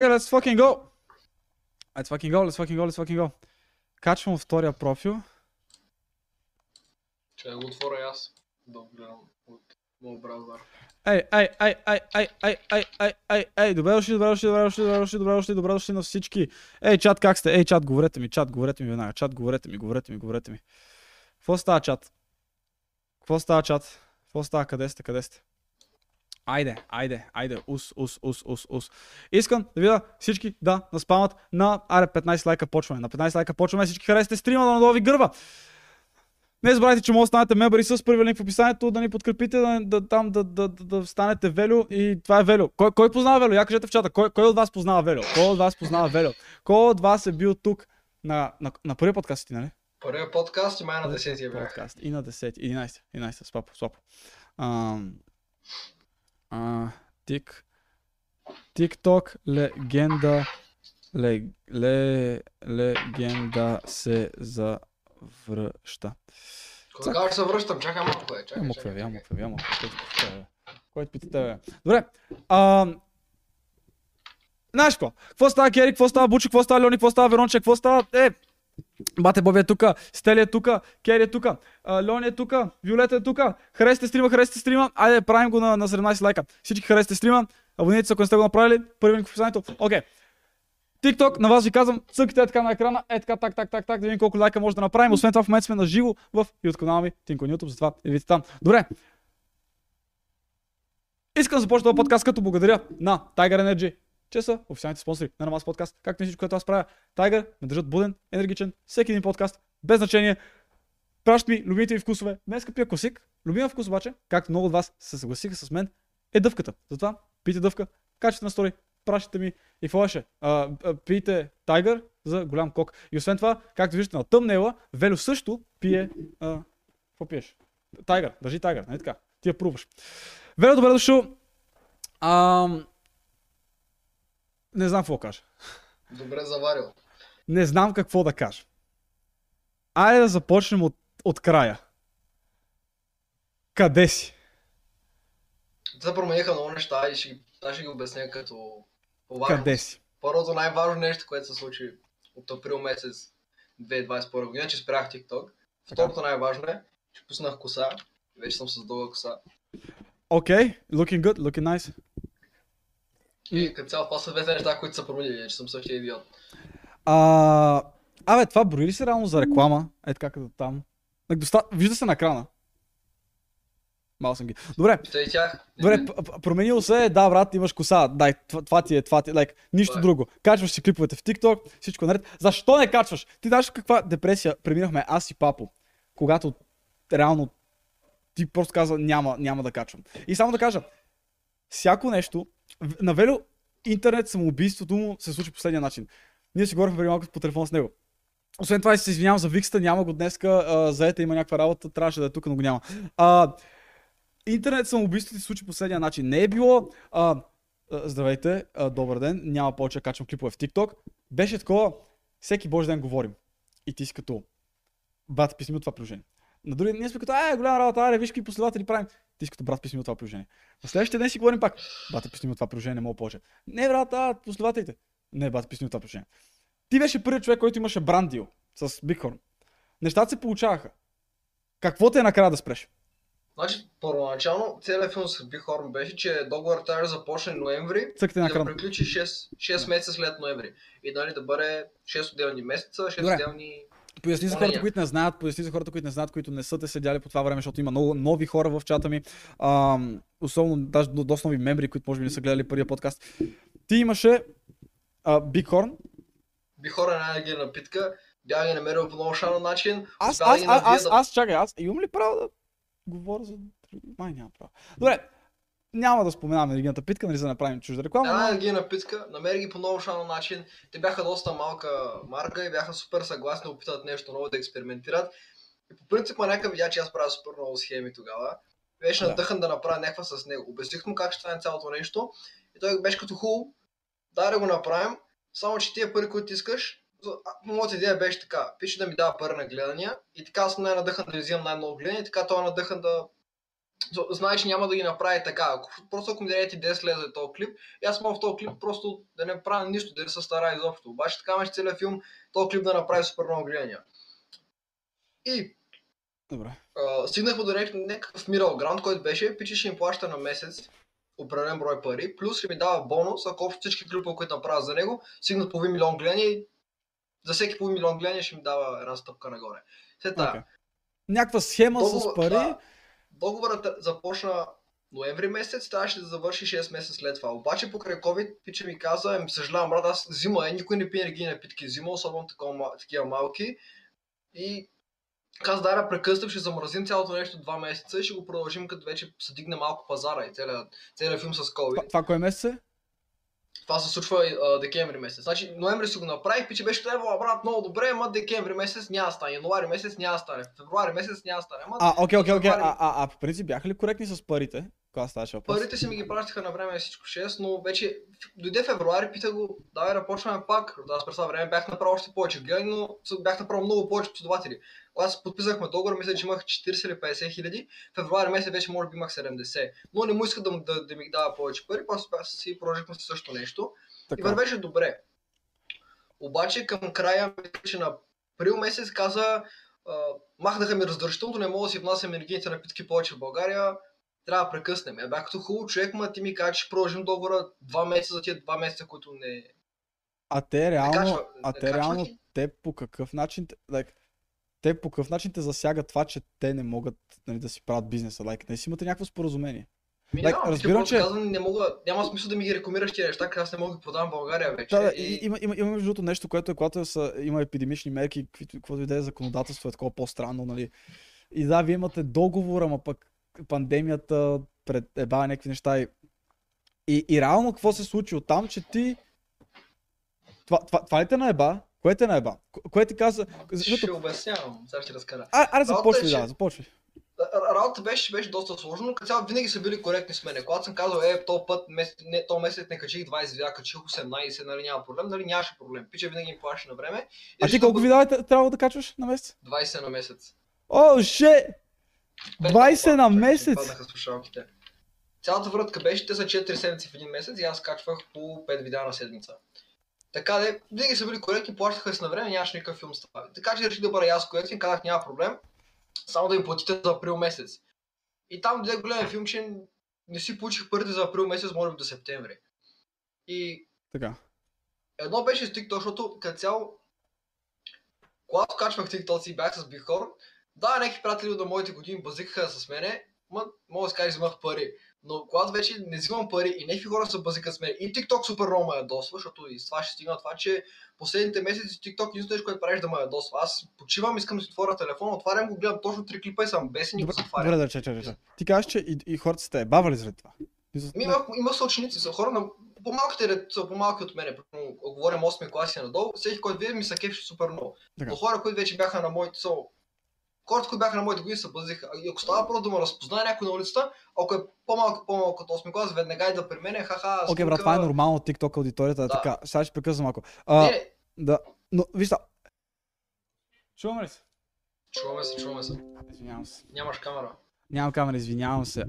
Let's fucking go! Let's fucking go, let's fucking go, let's fucking go. Качвам втория профил. Ще го отворя аз. Добре, от моят браузър. Ей, добре дошли на всички. Ей, чат, как сте? Ей, чат, говорете ми веднага. Чат, говорете ми. Какво става, чат? Какво става? Къде сте? Айде, ус. Искам да видя всички да наспамат на аре 15 лайка почваме. На 15 лайка почваме, всички харесате стрима, да надолу ви гърба. Не забравяйте, че може да станете мембъри с първи линк в описанието, да ни подкрепите, да станете Велю и това е Велю. Кой познава Велю? Я кажете в чата, кой от вас познава Велю? Кой от вас е бил тук на първия подкаст, нали? Първия подкаст и май на 10-я бях. Подкаст и на 10-я, 11-я, слабо. Тикток легенда се завръща. Когато се връщам, чакай малко е. Чакай. Кой пита тебе? Добре. Знаеш какво? Какво става Керик, какво става Бучо, какво става Леони, какво става Веронче, какво става... Бате Боби е тука, Стели е тука, Кери е тука, Леони е тука, Виолета е тука. Харесате стрима. Айде, правим го на 17 лайка. Всички харесате стрима. Абонирайте се, ако не сте го направили. Първи линк в описанието. Окей. TikTok, на вас ви казвам, цъкайте така на екрана. Така, да видим колко лайка може да направим. Освен това, в момента сме на живо в YouTube канала ми, Тинко на YouTube, затова идвайте там. Добре. Искам да започна този подкаст, като благодаря на Tiger Energy, че са официалните спонсори на Маса подкаст, както и всичко, което аз правя. Тайгър ме държат буден, енергичен, всеки един подкаст, без значение. Пращат ми любимите ви вкусове. Днеска пия класик. Любимия вкус обаче, както много от вас се съгласиха с мен, е дъвката. Затова пийте дъвка, качете на стори, пращате ми и флеше. Пийте Тайгър за голям кок. И освен това, както виждате на тъмнела, Велю също пие... Какво пиеш? Тайгър, държи Тайгър, нали така? Ти я пробваш. Велю, добре дошъл. Не знам какво кажа. Добре заварил. Не знам какво да кажа. Айде да започнем от края. Къде си? Те промениха много неща и ще ги обясня като... Къде си? Първото най-важно нещо, което се случи от април месец 2021 година, че спрях TikTok. Второто най-важно е, че пуснах коса. Вече съм с дълга коса. Окей, looking good, looking nice. И като цяло, това са двете неща, които са променили, че съм същия идиот. Абе, това брои ли се реално за реклама? Ето как като там. Вижда се на екрана. Мал съм ги. Добре. Добре, променил се, да брат, имаш коса. Дай, това ти е, like, нищо друго. Качваш си клиповете в TikTok, всичко наред. Защо не качваш? Ти знаеш каква депресия преминахме аз и Папо, когато реално ти просто каза няма да качвам. И само да кажа, всяко нещо, на Велю интернет самоубийството му се случи последния начин. Ние си говорихме преди малко по телефон с него. Освен това се извинявам за викста, няма го днеска, заета има някаква работа, трябваше да е тук, но го няма. Интернет самоубийството се случи последния начин. Не е било здравейте, добър ден, няма повече да качвам клипове в TikTok. Беше такова, всеки божи ден говорим. И ти си като брат, писни от това приложение. На другия ден ние сме като голяма работа, виж какви последователи правим. Ти си като брат, писни от това приложение. На следващия ден си говорим пак. Брат, писни от това приложение, не мога повече. Не, брат, последователите. Не, брат, писни от това приложение. Ти беше първият човек, който имаше брандил с Bighorn. Нещата се получаваха. Какво те е накара да спреш? Значи, първоначално целият филм с Bighorn беше, че договорът трябва да започне ноември и да приключи 6 месеца след ноември. И нали да бъде 6 отделни месеца, 6 отделни... Поясни за хората, които не знаят, които не са те седяли по това време, защото има много нови хора в чата ми. Особено даже доста нови мембри, които може би не са гледали първия подкаст. Ти имаше Bighorn. Bighorn е най-енергия напитка. Бях ги намерил по много шанов начин. Аз имам ли право да говоря за... Май няма право. Добре, няма да споменаваме енергийната питка, нали за да направим чужда реклама. Една енергийна питка, намери ги по много шанов начин. Те бяха доста малка марка и бяха супер съгласни да опитат нещо ново, да експериментират. И по принцип някакъв видя, че аз правя супер много схеми тогава. Беше надъхан да направя някаква с него. Обясних му как ще стане цялото нещо. И той беше като хубаво, дай да го направим, само че тия пари, които искаш. Моята идея беше така, пише да ми дава пари на гледания и така аз съм най-надъхан да взимам най-много гледания и така той е надъхан да знае, че няма да ги направи така. Ако ми дадете 10 лева за този клип, и аз мога в този клип просто да не правя нищо, да не се стара изобщо. Обаче така маше целият филм, този клип да направи супер много гледания. И добре. Стигнахме до някакъв мирал граунд, който беше, пичи ще им плаща на месец определен брой пари, плюс ще ми дава бонус, ако общо всички клипа, които направят за него, стигнат половин милион гледания и за всеки половин милион гледания ще ми дава една стъпка нагоре. След това. Okay. Някаква схема с пари. Да, договорът започна ноември месец, трябваше да завърши 6 месеца след това. Обаче покрай COVID, пича ми каза, съжалявам брат, аз зима е, никой не пие енергийни напитки зима, особено такива малки. И каза, да прекъснем, ще замразим цялото нещо 2 месеца и ще го продължим, като вече се дигне малко пазара и целият филм с COVID. Това кое месец е? Това се случва декември месец. Значи ноември си го направих, пиче беше трябвало, брат, много добре, ама декември месец няма стане, януари месец няма стане, февруари месец няма стане. Окей. А по принцип бяха ли коректни с парите? Кога ставаше въпрос? Парите си ми ги пращаха на време всичко 6, но вече дойде февруари, пита го, давай да почваме пак. Аз през това време бях направил още повече гледай, но бях направил много повече последователи. Аз подписахме договор, мисля, че имах 40 или 50 хиляди, февруари месец вече може би имах 70. Но не му иска да ми дава повече пари, просто си продължихме също нещо. Така. И вървеше добре. Обаче към края, вече на април месец каза, махнаха ми разрешителното, не мога да си внасям енергийните напитки повече в България. Трябва да прекъснем. Я бях като хубаво човек, ма ти ми кажа, че продължим договора 2 месеца за тия 2 месеца, които не... А те реално, те по какъв начин... те по какъв начин те засяга това, че те не могат да си правят бизнеса? Не си имате някакво споразумение? Разбирам, че... няма смисъл да ми ги рекламираш тия неща, аз не мога да продавам в България вече. Да, има между другото нещо, което е, когато има епидемични мерки, каквото идея законодателство е такова по-странно, нали? И да, вие имате договора, ма пък пандемията предебава някакви неща и реално какво се случи оттам, че ти... Това ли те наеба? Кое те наеба? Кое ти каза? Ще обяснявам, сега ще разкара. Аре започвай. Работата беше доста сложна, като цяло винаги са били коректни с мене. Когато съм казал, този път, този месец не качих 20, качих 18, нали няма проблем, нали нямаше проблем. Пича винаги им плаща на време. А ти колко видео трябва да качваш на месец? 20 на месец. О, ше! 20 на месец! Цялата вратка беше, те са 4 седмици в един месец и аз качвах по 5 видеа на седмица. Така де, винаги са били коректни, плащаха си на време, нямаше никакъв филм стави. Така че реших да бъда аз коректен, казах няма проблем, само да им платите за април месец. И там дойде голям филм, че не си получих парите за април месец, може би до септември. И така. Едно беше с TikTok, защото като цяло, когато качвах TikTok си бях с Bighorn, да, някакви приятели от моите години базикаха с мене, мога да си кажа, взимах пари. Но когато вече не взимам пари и някакви хора се базикат с мен и TikTok супер много ме ядосва, защото и с това ще стигна това, че последните месеци TikTok единствено нещо, което правиш да ме ядосва. Аз почивам, искам да си отворя телефона, отварям го, гледам точно 3 клипа и съм бесен и го затварям. Добре, да. Ти кажеш, че и хората се те ебавали заради това? Има съученици, са хора на по-малките, са по-малки от мене, говорим 8 класи надолу, всеки, който вие ми са кефши супер много. Но хора, които вече бяха на моите хората, които бяха на моите години, се бъзиха. Ако става просто да ме разпознае някой на улицата, ако е по-малко от 8 клас, веднага и да при мене, ха-ха... Окей, брат, това е нормално, TikTok аудиторията е така. Сега ще прекъсвам малко. Да, но виж това. Чуваме ли се? Чуваме се. Извинявам се. Нямаш камера. Нямам камера, извинявам се.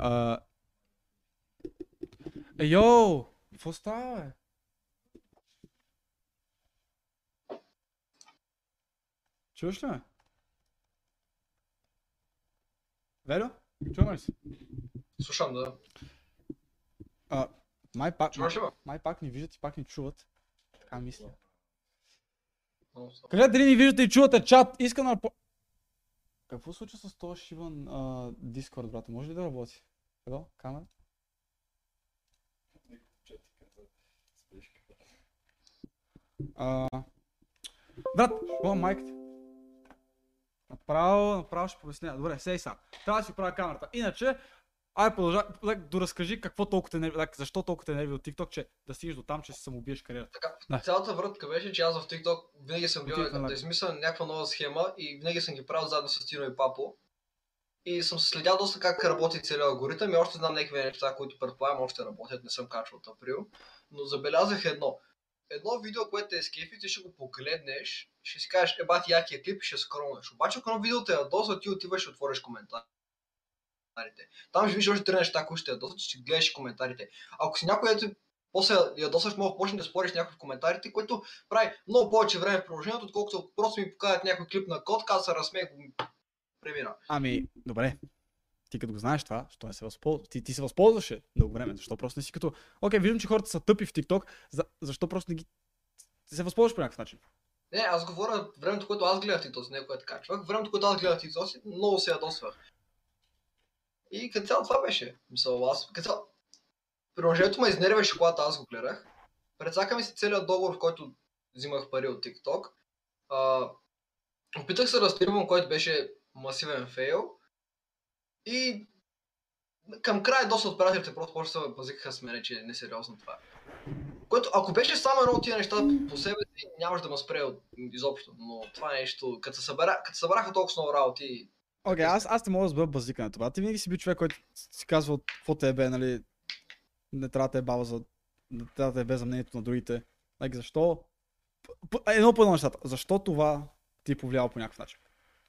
Йоу! Какво става, бе? Чуваш ли ме? Веро? Чуваме ли се? Слушам, да. Май пак ни виждат и пак ни чуват. Така мисля. Кажете ли ни виждате и чувате чат? Искам да... Какво случва с този шиван Discord, брата? Може ли да работи? Веро? Камера? Брат, това майката. Направо ще поясня. Добре, сей сега. Трябва да си правя камерата. Иначе, продължай, доразкажи какво толкова те нерви, защо толкова те нерви от TikTok, че да стигнеш до там, че си самоубиеш кариерата. Така, цялата вратка беше, че аз в TikTok винаги съм бил да измисля някаква нова схема и винаги съм ги правил заедно с Тино и Папо. И съм следял доста как работи целият алгоритъм и още знам някакви неща, които предполагам още работят, не съм качвал от април. Но забелязах едно видео, което те е скефи, ти ще го погледнеш, ще си кажеш ебати якия клип и ще скролнеш. Обаче ако едно видео те ядосва, ти отиваш и отвориш коментар. коментарите. Там ще виж още три неща, които ще ядосваш, ще гледаш коментарите. Ако си някой после ядосваш, може да почне да спориш някой в коментарите, което прави много повече време в приложението, отколкото просто ми показват някой клип на код, каза се разсмей и го премина. Ами, добре. Ти като го знаеш това, защо не се възползваш? Ти се възползваше дълго време, защо просто не си като... Окей, виждам, че хората са тъпи в TikTok, защо просто не ги... се възползваш по някакъв начин? Не, аз говоря времето, което аз гледах титоси, не което така човек. Времето, което аз гледах титоси, много се ядосвах. И като цяло това беше. Мисъл, аз... Приложението ме изнервеше, когато аз го гледах. Прецака ми се целият договор, в който взимах пари от TikTok. Опитах се да стримам, който беше масивен фейл. И към края доста от приятелите просто почва да се пазиха с мене, че е несериозно това. Което, ако беше само едно от тия неща по себе си, нямаш да ме спре от изобщо, но това е нещо, като се събраха толкова много работи... Окей, аз не мога да сбъра базика на това. Ти винаги си бил човек, който си казва какво те е бе, нали... Не трябва да те е баба за... Не трябва да те е бе за мнението на другите. Like, защо... Едно по едно нещата. Защо това ти е повлияло по някакъв начин?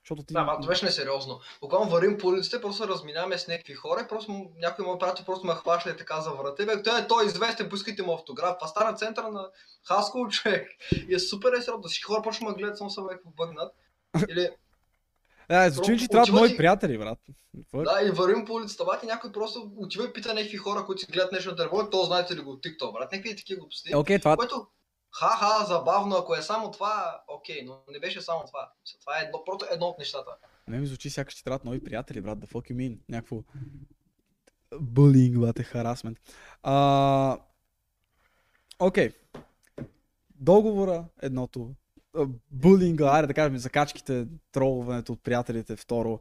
Защото ти... Да, това беше несериозно. Буквално вървим по улиците, просто разминаваме с някакви хора, просто някой му приятел просто ме хваща и така за врата. Бе, той е известен, поискайте му автограф. Това стана центъра на Хасково, човек. И е супер несериозно. Всички хора почва ме гледат, само са ме побъгнат. Или... Да, звучи, че трябват мои приятели, брат. Да, и вървим по улицата, бати, някой просто отива и пита някакви хора, които си гледат нещо на дърво, то знаете ли го от TikTok, брат. Някакви такива глупости. Ха-ха, забавно, ако е само това, окей, но не беше само това. Това е просто едно от нещата. Не ми звучи сякаш ти трябват нови приятели, брат, да fuck you mean. Някакво... Bullying, брат, е харасмент. Окей. Договора, едното. Булинга, аре да кажем, закачките, тролването от приятелите, второ.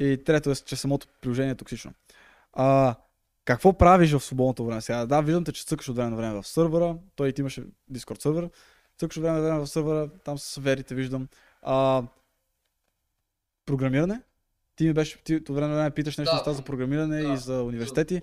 И трето е, че самото приложение е токсично. Какво правиш в свободното време сега? Да, виждам те, че цъкаш от време на време в сървъра. Той и ти имаше Discord сървър. Цъкаш от време на време в сървъра, там с верите виждам. Програмиране? Ти ми беше, от време на време питаш нещо неща за програмиране и за университети.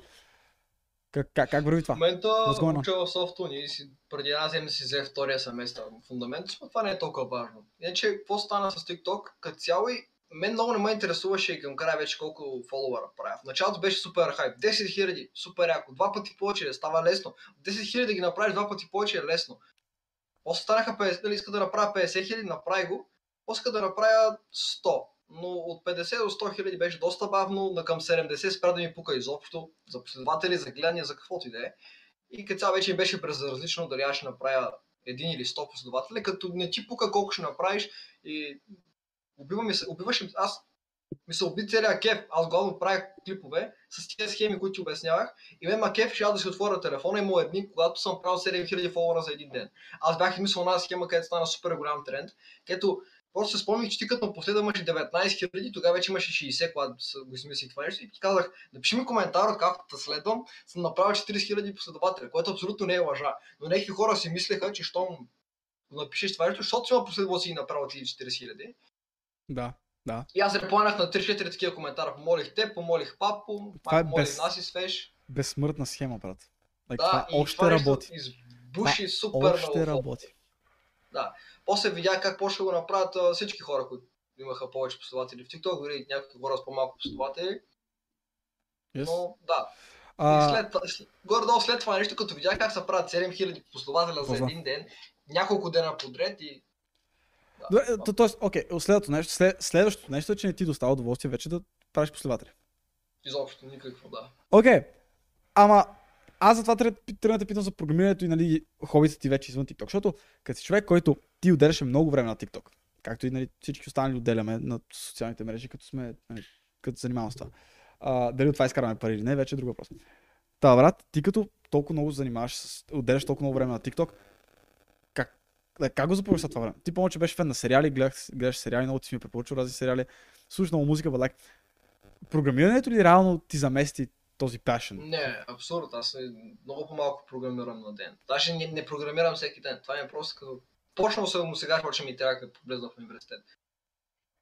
Как върви това? В момента уча в софтуни и преди една земля си взе втория семестър фундамент, но това не е толкова важно. Иначе, какво стана с TikTok като цяло и мен много не ме интересуваше и към края вече колко фоловера правя. В началото беше супер хайп. 10 000, супер яко. Два пъти повече става лесно. 10 000 ги направиш два пъти повече е лесно. После станаха 50, нали иска да направя 50 000, направи го. После иска да направя 100. Но от 50 до 100 000 беше доста бавно, на към 70 спря да ми пука изобщо за последователи, за гледания, за каквото и да е. И като цяло вече беше безразлично дали аз ще направя 1 или 100 последователи, като не ти пука колко ще направиш и уби целия кеф, аз главно правих клипове с тия схеми, които ти обяснявах и мен ма кеф ще да си отворя телефона и му е дни, когато съм правил 7000 фолуара за един ден. Аз бях измислил една схема, където стана супер голям тренд, където просто се спомних, че ти като последва имаше 19 000, тогава вече имаше 60, когато го измислих това нещо и ти казах, напиши ми коментар от както те следвам, съм направил 40 000 последователи, което абсолютно не е лъжа. Но някакви хора си мислеха, че щом напишеш това нещо, защото има последва си направил 40 000. Да. И аз се планах на 3-4 такива коментара. Помолих те, помолих папо, помолих нас и свеж. Безсмъртна схема, брат. Like, да, това още работи. Избуши супер много. Още работи. Да. После видях как почва да го направят всички хора, които имаха повече последователи в TikTok, дори някакви хора с по-малко последователи. Yes. Но да. Горе-долу след това нещо, като видях как се правят 7000 последователя за един ден, няколко дена подред и... Тоест, окей, следващото нещо е, че не ти достава удоволствие вече да правиш последователи. Изобщо никакво, да. Окей, ама аз затова трябва да питам за програмирането и нали хоббите ти вече извън TikTok, защото като си човек, който ти отделяше много време на TikTok, както и нали, всички останали отделяме на социалните мрежи, като сме, нали, като занимаваме с това. Дали от това изкарваме пари или не, вече е друг въпрос. Та, брат, ти като толкова много занимаваш, отделяш толкова много време на TikTok, как го запомниш това време? Ти помня, че беше фен на сериали, гледаш сериали, много ти си ми препоръчал разни сериали, слушаш много музика, бъдак. Програмирането ли реално ти замести този passion? Не, абсурд, аз много по-малко програмирам на ден. Даже не програмирам всеки ден, това е просто като... Почнал съм му сега, че ми трябва да влезна в университет.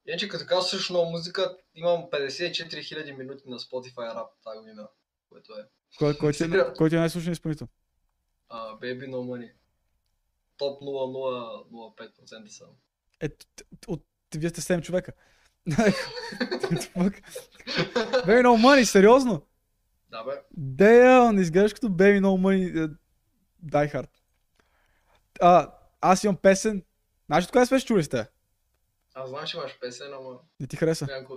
Иначе като казвам също много музика, имам 54 000 минути на Spotify рап тази година, което е... Кой ти е най-слушен изпълнител? Baby No Money. Топ 0,005% съм. Вие сте 7 човека. Baby No Money, сериозно? Да, бе. Дейън, изглеждаш като Baby No Money, Die Hard. Аз имам песен. Знаеш от коя свеж чули сте? Аз знам, че имаш песен, ама... Не ти хареса. Някакво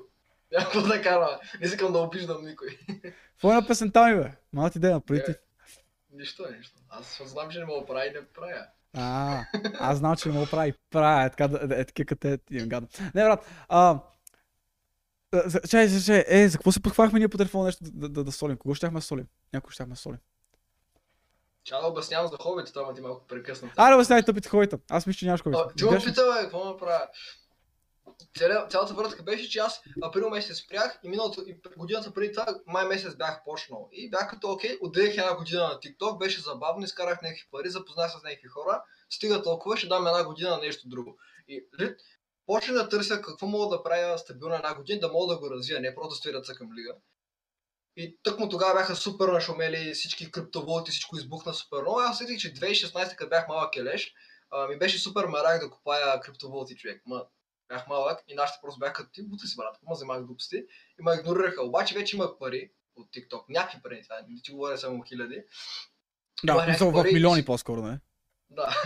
да кара, не искам да обиждам никой. Какво е на песента ми, бе? Мала ти идея, преди ти. Нищо, нищо. Аз знам, че не мога прави и не правя. Аз знам, че не мога прави и правя. Е така като имам гадно. Не, брат. Чай, за какво се подхвахме ние по телефона нещо да солим? Кого щяхме да солим? Някой щяхме да солим. Ча да обяснявам за хоббите, това ти малко прекъсна. Айде обяснявай тъпите хоббите. Аз мисля, че нямаш хоббите. Ти му пита, бе, какво ме правя? Цялата вратка беше, че аз април месец спрях и годината преди това май месец бях почнал. И бях като окей, отделих една година на TikTok, беше забавно, изкарах някакви пари, запознах с някакви хора, стига толкова, ще дам една година на нещо друго. И почнах да търся какво мога да правя стабилно една година, да мога да го развия, не просто да стоя да цъкам лига. И тъкмо тогава бяха супер нашумели, всички криптовалути, всичко избухна супер много. Аз сетих, че 2016, като бях малък елеш, ми беше супер марак да купая криптовалути, човек. Бях малък и нашите просто бяха като ти, бута си брат, ама вземах глупости и ме игнорираха. Обаче вече имах пари от TikTok, някакви пари, не ти говоря само хиляди. Да, в милиони по-скоро, не? Да,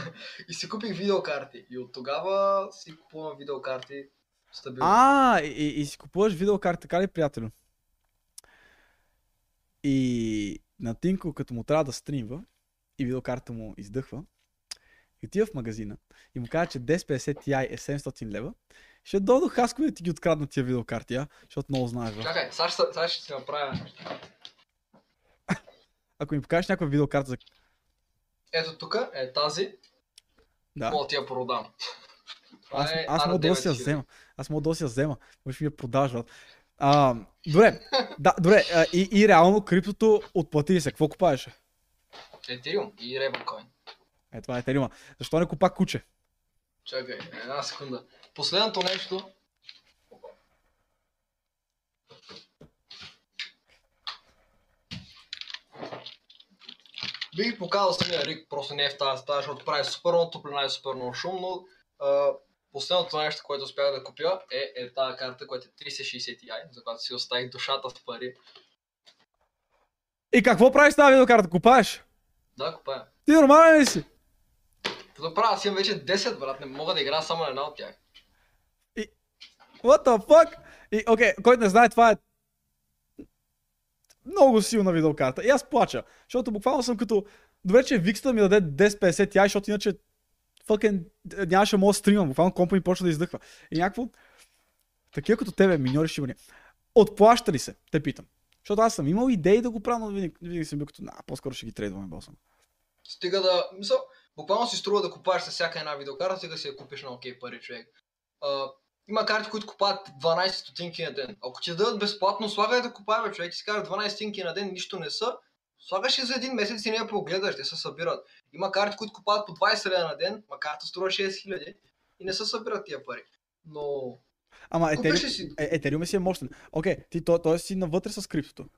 и си купих видеокарти и от тогава си купувам видеокарти стабилно. И си купуваш видеокарти, така ли, приятелю? И на Тинко, като му трябва да стримва и видеокарта му издъхва, и отива в магазина и му казва, че 1050 Ti е 700 лева, ще дойда до Хасково да ти ги открадна тия видеокарти, защото много знаеш. Чакай, сега ще си направя. Ако ми покажеш някаква видеокарта за... Ето тук е тази, да. Мога да ти я продам. Аз мога да си я взема, може би я продажа, брат. Добре, и реално криптото отплати ли се? Какво купаваше? Ethereum и Ripple. Е, това е Ethereum. Защо не купа куче? Чакай, една секунда. Последното нещо... Бих показал самия Рик, просто не е в тази стая, защото прави супер много топлина и супер много шум, но... Последното нещо, което успях да купя е тази карта, която е 3060 Ti, за която си оставих душата с пари. И какво правиш с тази видеокарта? Купаеш? Да, купая. Ти нормален ли си? Заправя, аз имам вече 10, брат, не мога да игра само на една от тях. What the fuck? Окей, който не знае, това е много силна видеокарта. И аз плача, защото буквално съм като... Добре, че Викста ми даде 1050 Ti, защото иначе... Фъкен, нямаше мога да стримам, буквално компа ми почна да издъхва. И някакво, такива като тебе, миньори шибани, отплаща ли се, те питам. Защото аз съм имал идеи да го правя, но винаги съм бил като, по-скоро ще ги трейдваме, босъм. Стига да, мисъл, буквално си струва да купаш с всяка една видеокарта, стига си я купиш на окей пари, човек. Има карти, които купават 12 стотинки на ден. Ако ти дадат безплатно, слагай да купаваме, човек, ти си кажеш 12 стотинки на ден, нищо не са. Слагаш и за един месец и не я погледаш, те се събират. Има карти, които купават по 20 лева на ден, ма карта струва 6000 и не се събират тия пари. Но... Ама Ethereum си е мощен. Окей, ти той си навътре с криптото.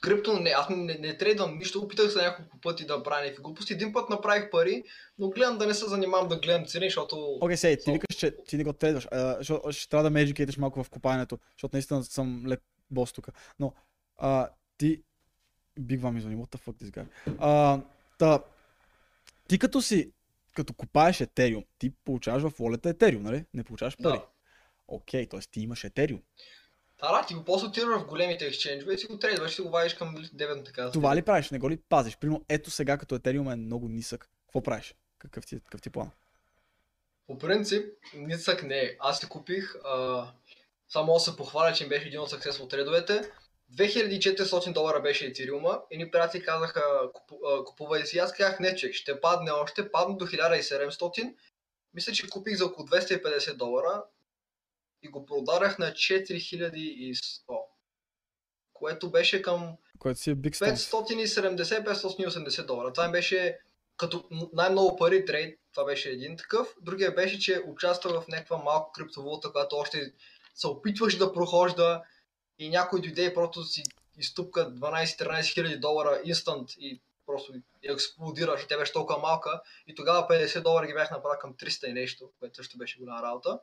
Крипто не, аз не трейдвам нищо, опитах се няколко пъти да правя някакви глупости. Един път направих пари, но гледам да не се занимавам да гледам цени, защото... Окей, сей, ти викаш, че ти не го трейдваш, защото ще трябва да ме educatеш малко в купаенето, защото наистина съм лек бос тук. Но ти... Big One извън, what the fuck this guy. Ти като купаеш Ethereum, ти получаваш в wallet-а Ethereum, нали? Не получаваш пари. Да. Окей, т.е. ти имаш Ethereum. Ти го после отираш в големите ексченджове и си го трейдваш, си го вадиш към дебетна така. Това ли правиш? Не го ли пазиш? Примерно ето сега, като Ethereum е много нисък, какво правиш? Какъв ти план? По принцип, нисък не е. Аз си купих, само да се похваля, че им беше един от successful трейдовете. $2400 беше Ethereum-а, едни приятели казаха купувай си, аз казах не човек, ще падне още, падна до 1700, мисля, че купих за около $250 и го продарах на 4100, което беше към $570-580, това беше като най-много пари трейд, това беше един такъв, другия беше, че участвах в някаква малка криптовалута, която още се опитваш да прохожда. И някой дойде и просто си изтупка $12-13 хиляди инстант и просто експлодира, че тя беше толкова малка. И тогава $50 ги бях направил към 300 и нещо, което също беше голяма работа.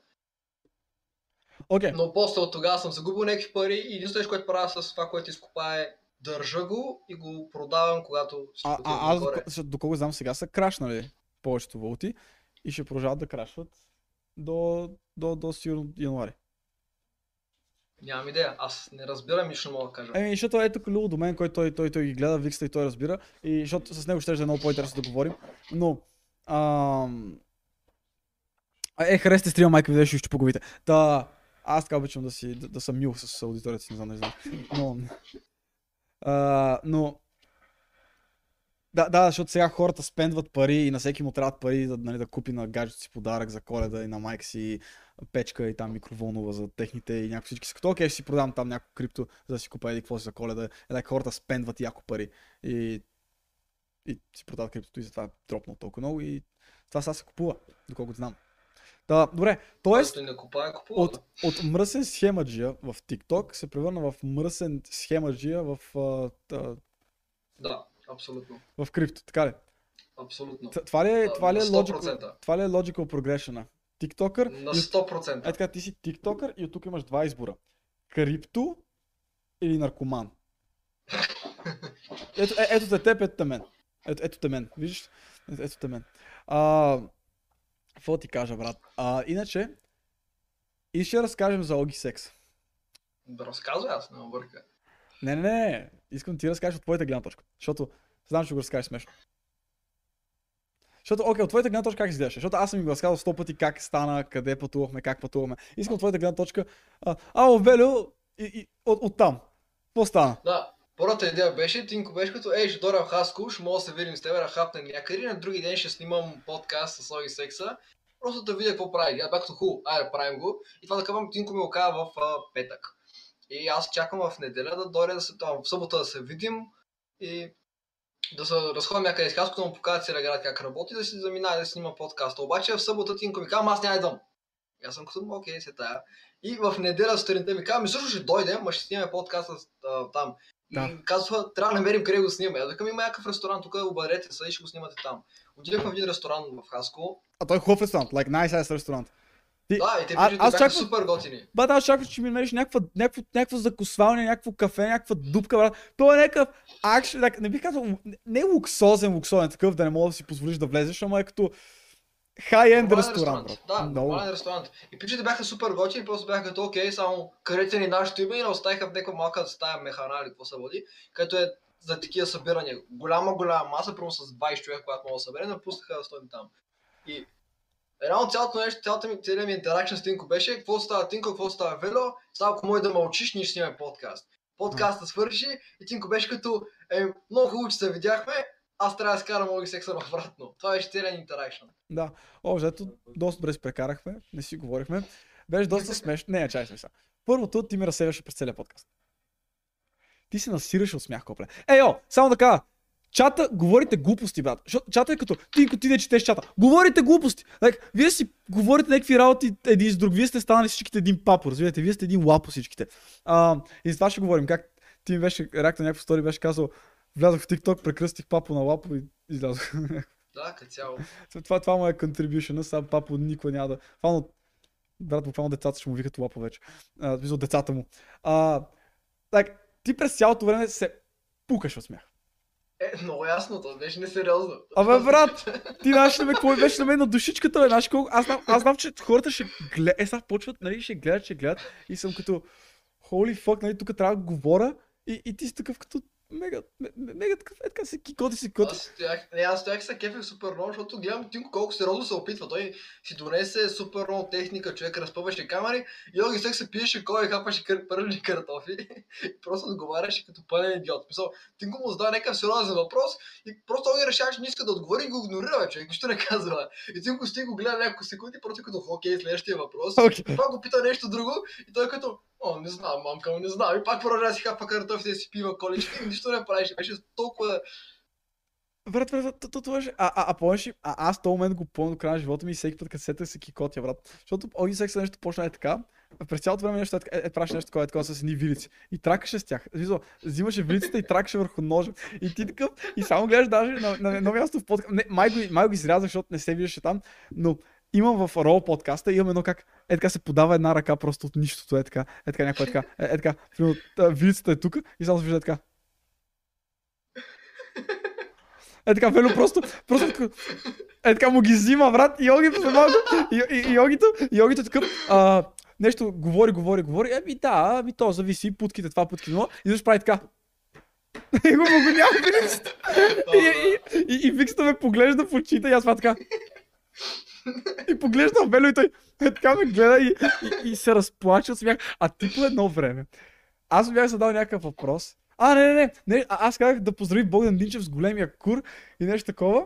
Okay. Но после от тогава съм загубил някакви пари и единственото, което правя с това, което изкопая, е държа го и го продавам, когато ще отива нагоре. Аз доколко знам сега са крашнали повечето валути и ще продължават да крашват до сигурно януари. Нямам идея, аз не разбирам и ще мога да кажа. Еми, защото ето Любо до мен, който той ги гледа, Викста и той разбира, и защото с него ще е много по-интересно да говорим, но... харесате стрима, майка видео, ще поговите. Та, аз така обичам да съм мил с аудиторията си, не знам, Но... Да, защото сега хората спендват пари и на всеки му трябват пари да купи на гаджето си подарък за Коледа и на майка си печка и там микроволнова за техните и някакви всички. Като окей, ще си продам там някакво крипто, за да си купя еди какво си за Коледа. Хората спендват яко пари и си продават криптото и затова е дропнал толкова много и това сега се купува, доколкото знам. Да, добре, т.е. от мръсен схемаджия в TikTok се превърна в мръсен схемаджия в... Да, абсолютно. В крипто, така ли? Абсолютно. Това ли е logical progression-а? Тиктокър... На 100%. Е така, ти си тиктокър и от тук имаш два избора. Крипто или наркоман. Ето те теб, ето те мен. Ето те мен, виждаш? Ето те мен. Какво ти кажа, брат? Иначе, и ще разкажем за Оги Секс. Да разказвай, аз не обърка. Не, искам да ти разкажеш от твоята гледна точка, защото знам, че го разкажеш смешно. Защото, окей, от твоята гледна точка как изглеждаш? Защото аз съм ми го разказал 100 пъти как стана, къде пътувахме, как пътуваме. Искам от твоята гледна точка, Велю, оттам. Какво стана? Да. Първата идея беше, Тинко беше като ще дойда в Хаско, ще мога да се видим с тебе, да хапнем някъде, на други ден ще снимам подкаст с Оги Секса, просто да видя какво прави. Аз бях като айде правим го. И това да кажем, Тинко ми го каза в петък. И аз чакам в неделя да дойде, в събота да се видим и да се разходим някъде из Хаско, да му покажа целия град как работи, да си замина и да снима подкаст. Обаче в събота Тинко ми каза, аз няма идвам. И аз съм като окей, се тая. И в неделя сутринта ми каза, също ще дойдем, ще снимаме подкаста там. Да. И казва, трябва да намерим къде го снимаме. Аз има някакъв ресторант, тук обадете се и ще го снимате там. Отидахме в един ресторант в Хаско. А той е хубав ресторант, like nice-ass ресторант. Да, и те бяха супер готини. Бата, аз чаках, че ми намериш някаква закусвалня, някакво кафе, някаква дупка, брат. Той е някакъв акшен, не бих казал, не луксозен такъв, да не мога да си позволиш да влезеш, ама е като хай-енд ресторант. Да, нормален ресторант. И пичите бяха супер готини, просто бяха като окей, само карете ни нашето име и не оставиха в някаква малка стая механа или какво се води, където е за такива събирания. Голяма маса, прямо с 20 човека, която мога да събере, напуснаха да стоим там. И реално цялото нещо, целият ми интеракшн с Тинко беше, какво става Тинко, какво става Вело, става ако може да мълчиш, ние ще снимем подкаст. Подкастът свърши и Тинко беше като много хубаво, че се видяхме. Аз трябва да скарам Оги Секса въвратно. Това беше целият интеракшн. Да, обзето доста добре си прекарахме, не си говорихме. Беше доста смешно. Чай сега. Първото, ти ми разсевяше през целия подкаст. Ти се насираш от смях, копле. Само така. Чата, говорите глупости, брат. Чата е като Тинко, ти не четеш чата. Говорите глупости. Вие си говорите някакви работи един с друг. Вие сте станали всичките един папор. Разбирате, вие сте един лапо всичките. И за това ще говорим. Как ти ми беше реакта на някаква стори, беше казал. Влязох в TikTok, прекръстих папо на лапо и излязох. Да, като цяло. Това му е контрибюшън, сега папо никога няма да... Брат, буквално децата ще му викат лапо вече. Виждал децата му. Ти през цялото време се пукаш от смях. Много ясно, това беше несериозно. Абе, брат, ти знаеш ли ме, кой беше на мен на душичката, бе, знаеш колко... Аз знам, че хората ще гледат, сега почват, нали, ще гледат и съм като... Holy fuck, нали, тук трябва да говоря и ти си такъв като... Мега такъв, така се кикоти. Аз стоях се кефех супер много, защото гледам Тинко колко сериозно се опитва. Той си донесе супер много техника, човек разпъваше камери и Оги Секс се пиеше кой и хапаше първени картофи и просто отговаряше като пълен идиот. Мисъл, Тинко му задава някакъв сериозен въпрос и просто Оги решава, че не иска да отговори и го игнорира, човек, нищо не казва. И Тинко стои го гледа няколко секунди, просто като окей, следващия въпрос. Okay. Това го пита нещо друго и той като не знам, мамка му не знам. И пак продължава да си хапа картофите, си пива колички, нищо не правиш. Беше толкова... Брат, това ще... Помнеш ли? Аз в този момент го помня до края на живота ми и всеки път като сетях се кикотя, брат. Защото Оги Секса нещо почна така, през цялото време нещо правеше нещо такова с едни вилици. И тракаше с тях. Взимаше вилицата и тракаше върху ножа. И ти такъв... И само гледаш даже на място в подкаст. Май го изрязах, защото не се виждаше там, но имам в Рол подкаста, имам едно как е така се подава една ръка просто от нищото, е така, е така някой е така, е така, примерно вилицата е тук и само се вижда така. Е така, Велю просто е така му ги взима, брат, и Огито се малко, и Огито така, нещо говори, ами то зависи, путките това, путки това, и защо прави така. И го погонява вилицата, и Викста ме поглежда в очите и аз това така. И поглеждам Велю и той е така ме гледа и се разплача от смях. А ти по едно време, аз бях задал някакъв въпрос. Не, аз казах да поздрави Богдан Динчев с големия кур и нещо такова.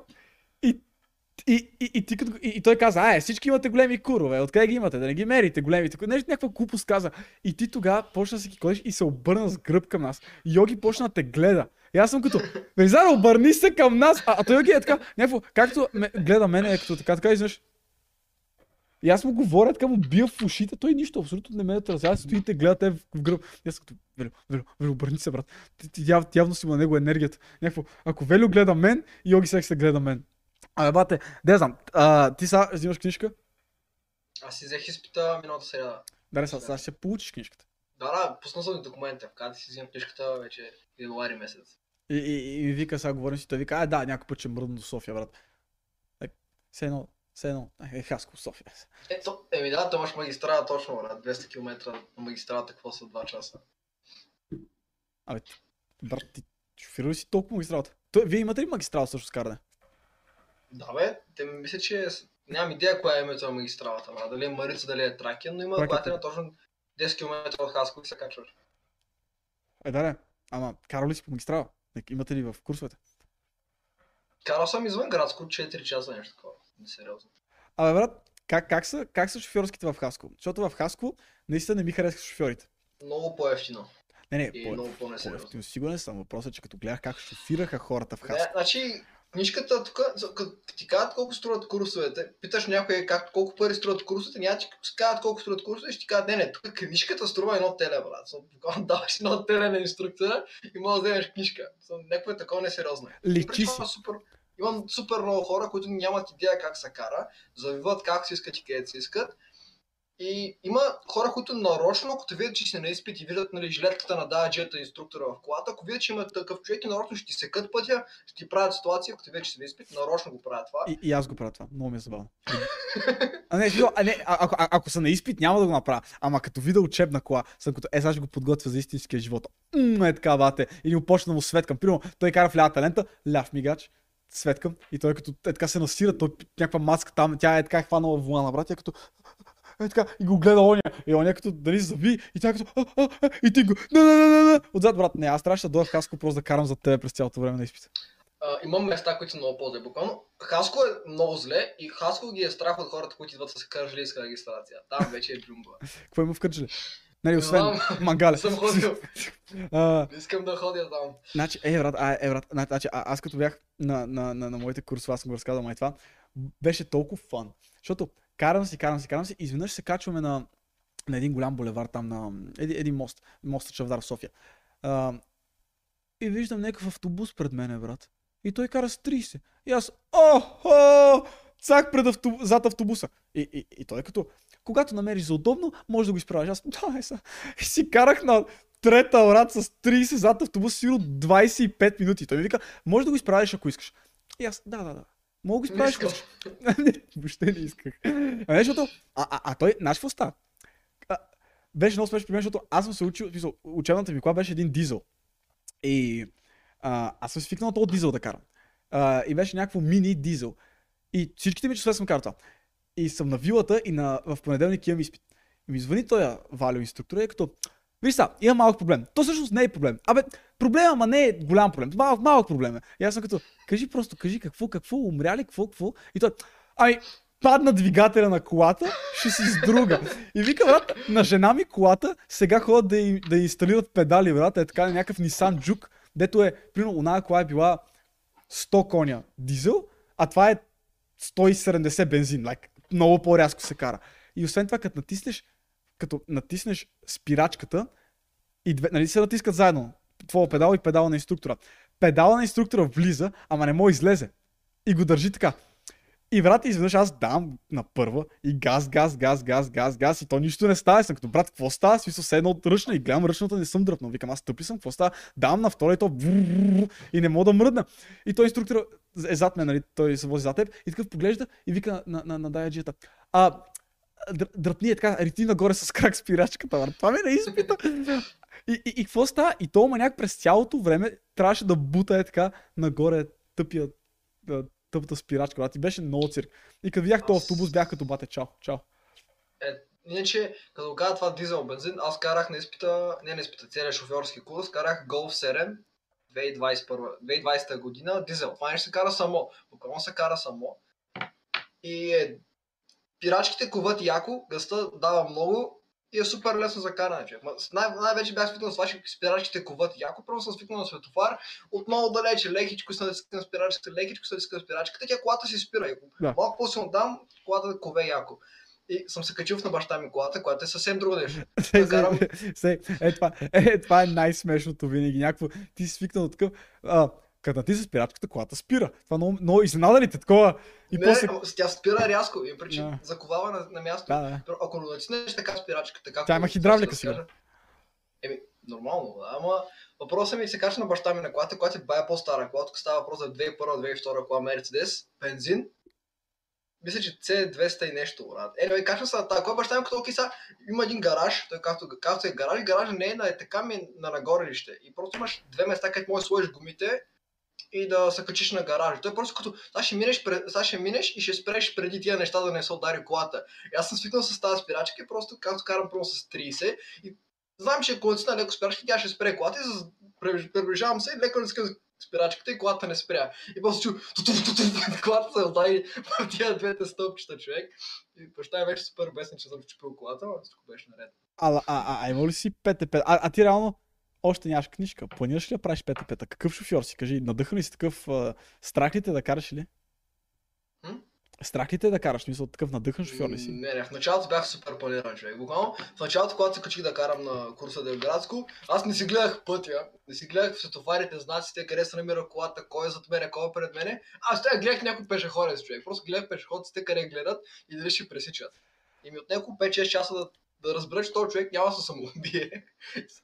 И той каза, всички имате големи курове, откъде ги имате, да не ги мерите големите курове. Нещо някаква глупост каза. И ти тогава почна да се киколиш и се обърна с гръб към нас. Йоги почна да те гледа. И аз съм като, Велизаре, обърни се към нас, а той Йоги е така, някакво, както гледа мене, е като така и знаеш. И аз му говоря, така му бия в ушите, той нищо, абсолютно не ме отразява, стоите, гледате в гръб. И аз съм като, Велю, обърни се, брат. Явно си има на него енергията. Някакво, ако Велю гледа мен, Йоги сега се гледа мен. Абе, бате, да знам, ти сега взимаш книжка? Аз си взех изпита миналата сряда. Да, сега ще получиш книжката. Да, пусна съм документа, когато си взимам книжката вече февруари месец. И вика, сега говорим си, той вика, да, някой път ще мръдна до София, брат. Все едно, Хаско, София. Да, там имаш магистрала точно, брат, 200 км на магистралата, какво са 2 часа? Абе, брат, ти шофирали си толкова магистралата. Вие имате ли магистрала също с каране? Да бе, те мисля, че нямам идея коя е името на магистралата, брат, дали е Марица, дали е Тракия, но има на точно 10 км от Хаско и се качваш. Да, ама карал ли си по магистрала? Имате ли в курсовете? Карал съм извън градско 4 часа нещо такова. Несериозно. Абе брат, как са шофьорските в Хаско? Защото в Хаско наистина не ми харесва шофьорите. Много по-евтино. Не, много по-несериозно. Сигурен съм, въпросът е, че като гледах как шофираха хората в Хаско. Значи, книжката тук, като ти казват колко струват курсовете, питаш някой колко пари струват курсовете, няма ти казват колко струват курсовете и ще ти казват, не, тук книжката струва едно теле, брат. Даваш едно теле на инструктора и може да вземеш книжка. Някакво е такова несериозно. Личи си. Имам супер много хора, които нямат идея как се кара, завиват как се искат и където се искат. И има хора, които нарочно, като видят, че си на изпит и виждат жилетката на даджета инструктора в колата, ако видят, че има такъв човек и нарочно ще ти секат пътя, ще ти правят ситуация, като видят, че си на изпит, нарочно го правят това. И аз го правя това, много ми е забавно. Ако са на изпит, няма да го направя, ама като видя учебна кола, съм като сега ще го подготвя за истинския живот. Е така, бате, или почна му светкам. Примерно, той кара в лявата лента, ляв мигач. Светкам и той като е така се насира, той някаква маска там, тя е така е хванала вулана, брат, тя като е така и го гледа оня, и оня като дали заби и тя като и ти го отзад, брат, не, аз трябваше да дойда в Хаско просто да карам за тебе през цялото време на изпита. Имам места, които са много по-зле, буквално. Хаско е много зле и Хаско ги е страх от хората, които идват с кърджалийска регистрация. Там вече е джумба. Какво има в Кърджали? Нали, освен мангале. Съм ходил. Искам да ходя там. Значи, брат, значи, аз като бях на моите курсове, аз съм го разказал, май това, беше толкова фан. Защото карам си, изведнъж се качваме на един голям булевар там, на един мост Чавдар в София. И виждам някакъв автобус пред мене, брат. И той кара с 30. И аз, цак зад автобуса. И той като, когато намериш за удобно, може да го изправиш. Аз си карах на трета врат с 30 зад автобус, сигурно 25 минути. Той ми вика, може да го изправиш, ако искаш. И аз, да. Мога да го изправиш. Не, въобще не исках. А той, знаеш какво става? Беше много смешно при мен, защото аз съм се учил, учебната ми кола беше един дизел. И аз съм свикнал този дизел да карам. И беше някакво мини дизел. И всичките ми часове съм карал това. И съм на вилата и в понеделник имам изпит. И ми звъни той Валио инструктора и като, виж са, имам малък проблем. То всъщност не е проблем. Проблема, ама не е голям проблем. Малък проблем е. И аз съм като, кажи какво, умря ли, какво. И той, падна двигателя на колата, ще си с друга. И вика, брат, на жена ми колата сега ходят да инсталират педали, брат, е така някакъв Nissan Juke, дето е, примерно, оная кола е била 100 коня дизел, а това е 170 бензин, много по-рязко се кара. И освен това, като натиснеш спирачката, и нали се натискат заедно, твоя педал и педала на инструктора. Педала на инструктора влиза, ама не може излезе. И го държи така. И брат, изведнъж аз дам на първа и газ и то нищо не става. И съм като брат, какво става? Смисъл седна от ръчна и гледам ръчната, не съм дръпнал. Викам, аз тъпи съм, какво става? Дам на втора и то и не мога да мръдна. И той инструктор е зад мен, нали, той се вози зад теб и такъв поглежда и вика на дайджията. Дръпни е така, рети нагоре с крак спирачката, брат. Това ме не изпита. И какво става? И то маняк през цялото време трябваше да бута е така нагоре тъпата спирачка, брат, и беше много цирк. И като видях този автобус, бях като бате, чао. Иначе, като каза това дизел бензин, аз карах на изпита, целият шофьорски курс, карах Golf 7, 2020 година, дизел. Това нещо се кара само, буквално се кара само. И пирачките куват яко, гъста дава много и е супер лесно за каране. Най-вече бях свикнал с това, че спирачките куват яко, просто съм свикнал на светофар, отново далече, лекичко се натискам спирачката, тя колата си спира. Ако малко по-силно дам, колата да кове яко. И съм се качил на баща ми колата, която е съвсем друго нещо. Това е най-смешното винаги. Някакво, ти си свикнал такъв... Като ти се спирачката, колата спира. Това много изненадалите такова. И не, после... тя спира рязко и причина заковава на място. Ако натиснеш така спирачката, както... Тя има хидравлика сега. Да, нормално, да, ама въпросът ми се кача на баща ми на колата, която е бая по-стара кола. Тук става въпрос за 2001-2002 кола Mercedes, бензин. Мисля, че C200 и нещо, брат. Е, качва се на тази кола, баща ми като окей, има един гараж, той както е гараж, и гаража не е на така ми на нагорелище. И просто имаш две места, където можеш да сложиш гумите и да се качиш на гаража. Той просто като ще минеш и ще спреш преди тия неща да не се удари колата. И аз съм свикнал с тази спирачка и просто както карам първо с 30 и знам, че колата на леко спирачка, тя ще спре колата и приближавам се и леко не скъм спирачката и колата не спря. И после чу колата се удари в тия двете стълбчета, човек. И баща е вече супер бесен, че съм чупил колата, но всичко беше наред. Има ли си 5-5? А ти реално още нямаш книжка. Планираш ли да правиш 5-5? Какъв шофьор си? Кажи, надъхна ли си такъв... страх ли те да караш ли? Страх ли те да караш? Мисля, такъв надъхан шофьор ли си? Не, в началото бях супер планиран, човек. Буквално, в началото, когато се качих да карам на курса Делградско, аз не си гледах пътя, не си гледах светофарите, знаците, къде се намира колата, кой е зад мене, кой е пред мене. Аз тя гледах някой пешеходец, човек. Просто гледах пешеходците, къде гледат и дали ще пресичат. И ми от него 5-6 часа да разбера, че този човек няма да се самоубие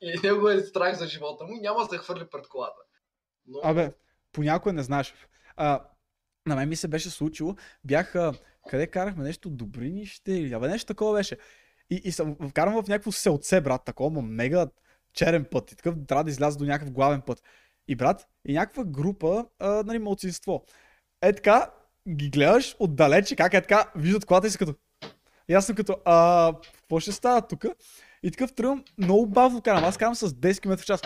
и него е страх за живота му и няма да се хвърли пред колата. Но... понякога не знаеш. На мен ми се беше случило, къде карахме нещо, Добринище или нещо такова беше. И съм вкарвам в някакво селце, брат, такова мега черен път и такъв трябва да изляза до някакъв главен път. И брат, и някаква група, нали, малцинство. Е така, ги гледаш отдалече, как е така, виждат колата и си като... И аз съм като, какво ще става тук? И такъв тръгвам, много бавно карам, аз карам с 10 км в час.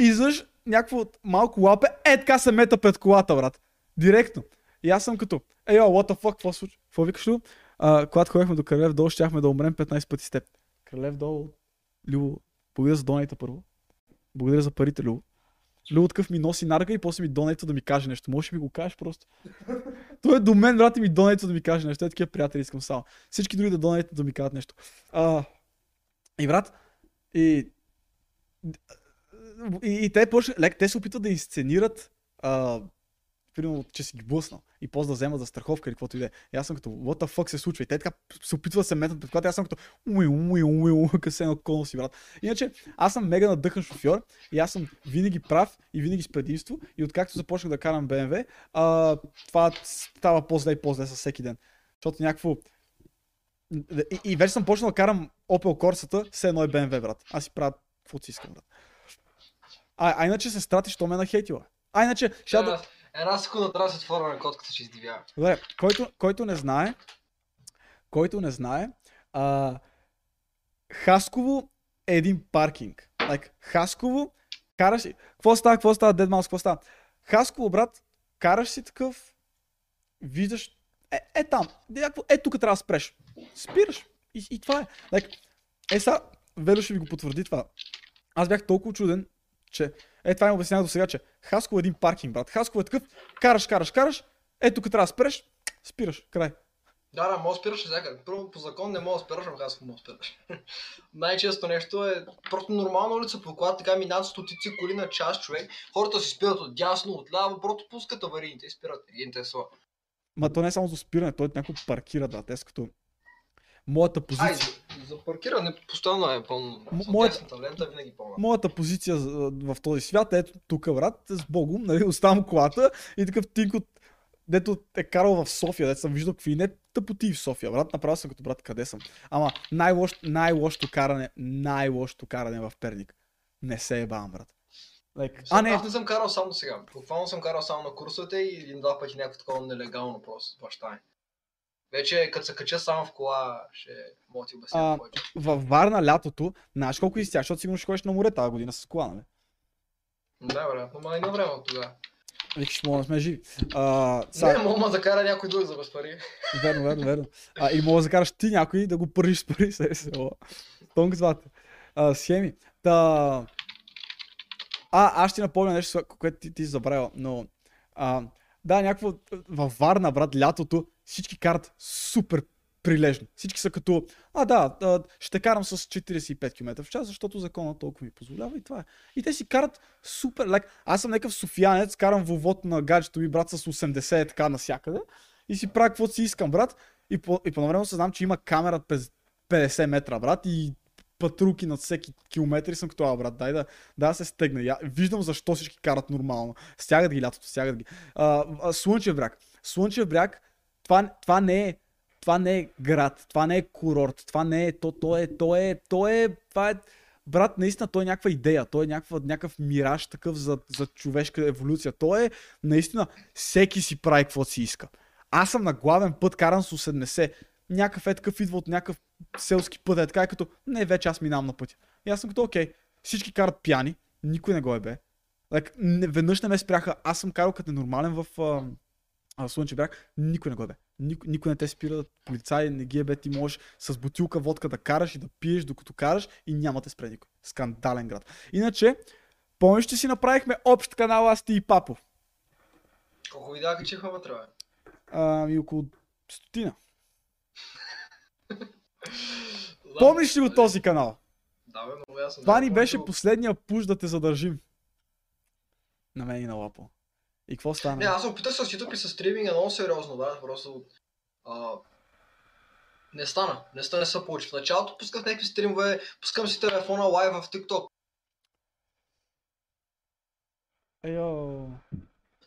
И изведнъж някакво малко лапе, така се мета пред колата, брат. Директно. И аз съм като, what the fuck, какво случва? Какво викаш ли? Когато ходехме до Кралев долу, щяхме да умрем 15 пъти с теб. Кралев долу, Любо, благодаря за донейта първо. Благодаря за парите, Любо. Любо такъв ми носи нарга и после ми донейта да ми каже нещо. Може ми го кажеш просто. Той е до мен, брат, и ми донейта да ми каже нещо. Той е такива приятели, искам само. Всички други да донейта да ми кажат нещо. И брат, и те се опитват да изсценират, примерно, че си ги блъснал и после да вземат за страховка или каквото и да е. И аз съм като, what the fuck се случва? И те така се опитват да се метнат пред колата, аз съм като късено колно си, брат. Иначе, аз съм мега надъхан шофьор и аз съм винаги прав и винаги с предимство и откакто започнах да карам BMW, това става по-зле и по-зле със всеки ден. Защото някакво... И вече съм почнал да карам Opel Corsa-та, все едно е BMW, брат. Аз си правя каквото си искам, брат. А иначе се стратиш, то ме нахейтила. Една секунда трябва да се отворя на котката, че издивява. Добре, който не знае, Хасково е един паркинг. Хасково, караш си... Какво става, Дед Маус, какво става? Хасково, брат, караш си такъв, виждаш... Там, тук трябва да спреш. Спираш и това е. Сега, Велю ще ви го потвърди това. Аз бях толкова чуден, че... Това им обяснявах до сега, че Хасково е един паркинг, брат. Хасково е такъв, караш, тук трябва да спреш, спираш, край. Да, мога спираш всякъде. Първо, по закон не мога да спираш, а Хасково мога да спираш. Най-често нещо е просто нормална улица по колата, така минат стотици коли на час, човек. Хората си спират от дясно, от ляво, просто пускат аварийните и спират един Тесла. Ма то не е само за спиране, той някой паркира, да, те като... Моята позиция... Ай, за паркиране постоянно е пълно. Моята лента винаги пълна. Моята позиция в този свят е ето тук, брат, с Богом, нали, оставам колата и такъв тинк от... Дето е карал в София, дето съм виждал какви не тъпоти в София, брат, направил съм като брат, къде съм. Ама най-лошото каране в Перник. Не се ебавам, брат. Like, а, не. Аз не съм карал само сега. Буквално съм карал само на курсовете и един-два пъти някакво такова нелегално просто баща. Вече като се кача само в кола, ще мога ти обяснявам повече. Във Варна лятото, знаеш колко изтя, защото сигурно ще ходиш на море тази година с кола, нали? Да, вероятно, ама има време от тогава. Вики, ще мога да сме живи. Не, мога да кара някой друг за без пари. Верно. И мога да закараш ти някой да го пържиш с пари. Тонк звате. Схеми. Та... А, аз ще ти напомня нещо, което ти забравил, но... да, някакво във Варна, брат, лятото, всички карат супер прилежно. Всички са като, ще карам с 45 км в час, защото законът толкова ми позволява и това е. И те си карат супер, like, аз съм някакъв софиянец, карам вълвод на гаджето ми, брат, с 80 така навсякъде и си правя каквото си искам, брат, и по-навременно се знам, че има камера през 50 метра, брат, и патруки над всеки километри съм като, брат, дай да се стегна. Я виждам защо всички карат нормално. Стягат ги лятото, стягат ги. Слънчев бряг. Слънчев бряг, това не е град, това не е курорт, това не е, това е, брат, наистина, той е някаква идея, той е някакъв мираж такъв за човешка еволюция. Той е, наистина, всеки си прави какво си иска. Аз съм на главен път, карам с 80. Някакъв е такъв идва от някакъв селски път, е така, като не, вече аз минавам на пътя. И аз съм като окей, всички карат пияни, никой не го е бе. Like, веднъж не ме спряха, аз съм карал като ненормален в Слънчев бряг, никой не го е бе. Никой не те спира, полицаи не ги е бе, ти можеш с бутилка водка да караш и да пиеш докато караш и няма те спре никой. Скандален град. Иначе, помниш, че си направихме общ канал аз ти и Папо? Колко видеа качихме вътре, бе? Около 100. Помниш ли го този канал? Да, бе, много ясно. Това ни беше последния пуш да те задържим. На мен и на Лапо. И какво стана? Не, аз опитах с YouTube и с стриминга много сериозно, да, просто... Не се получи. В началото пусках някакви стримове, пускам си телефона лайв в TikTok. Йоу...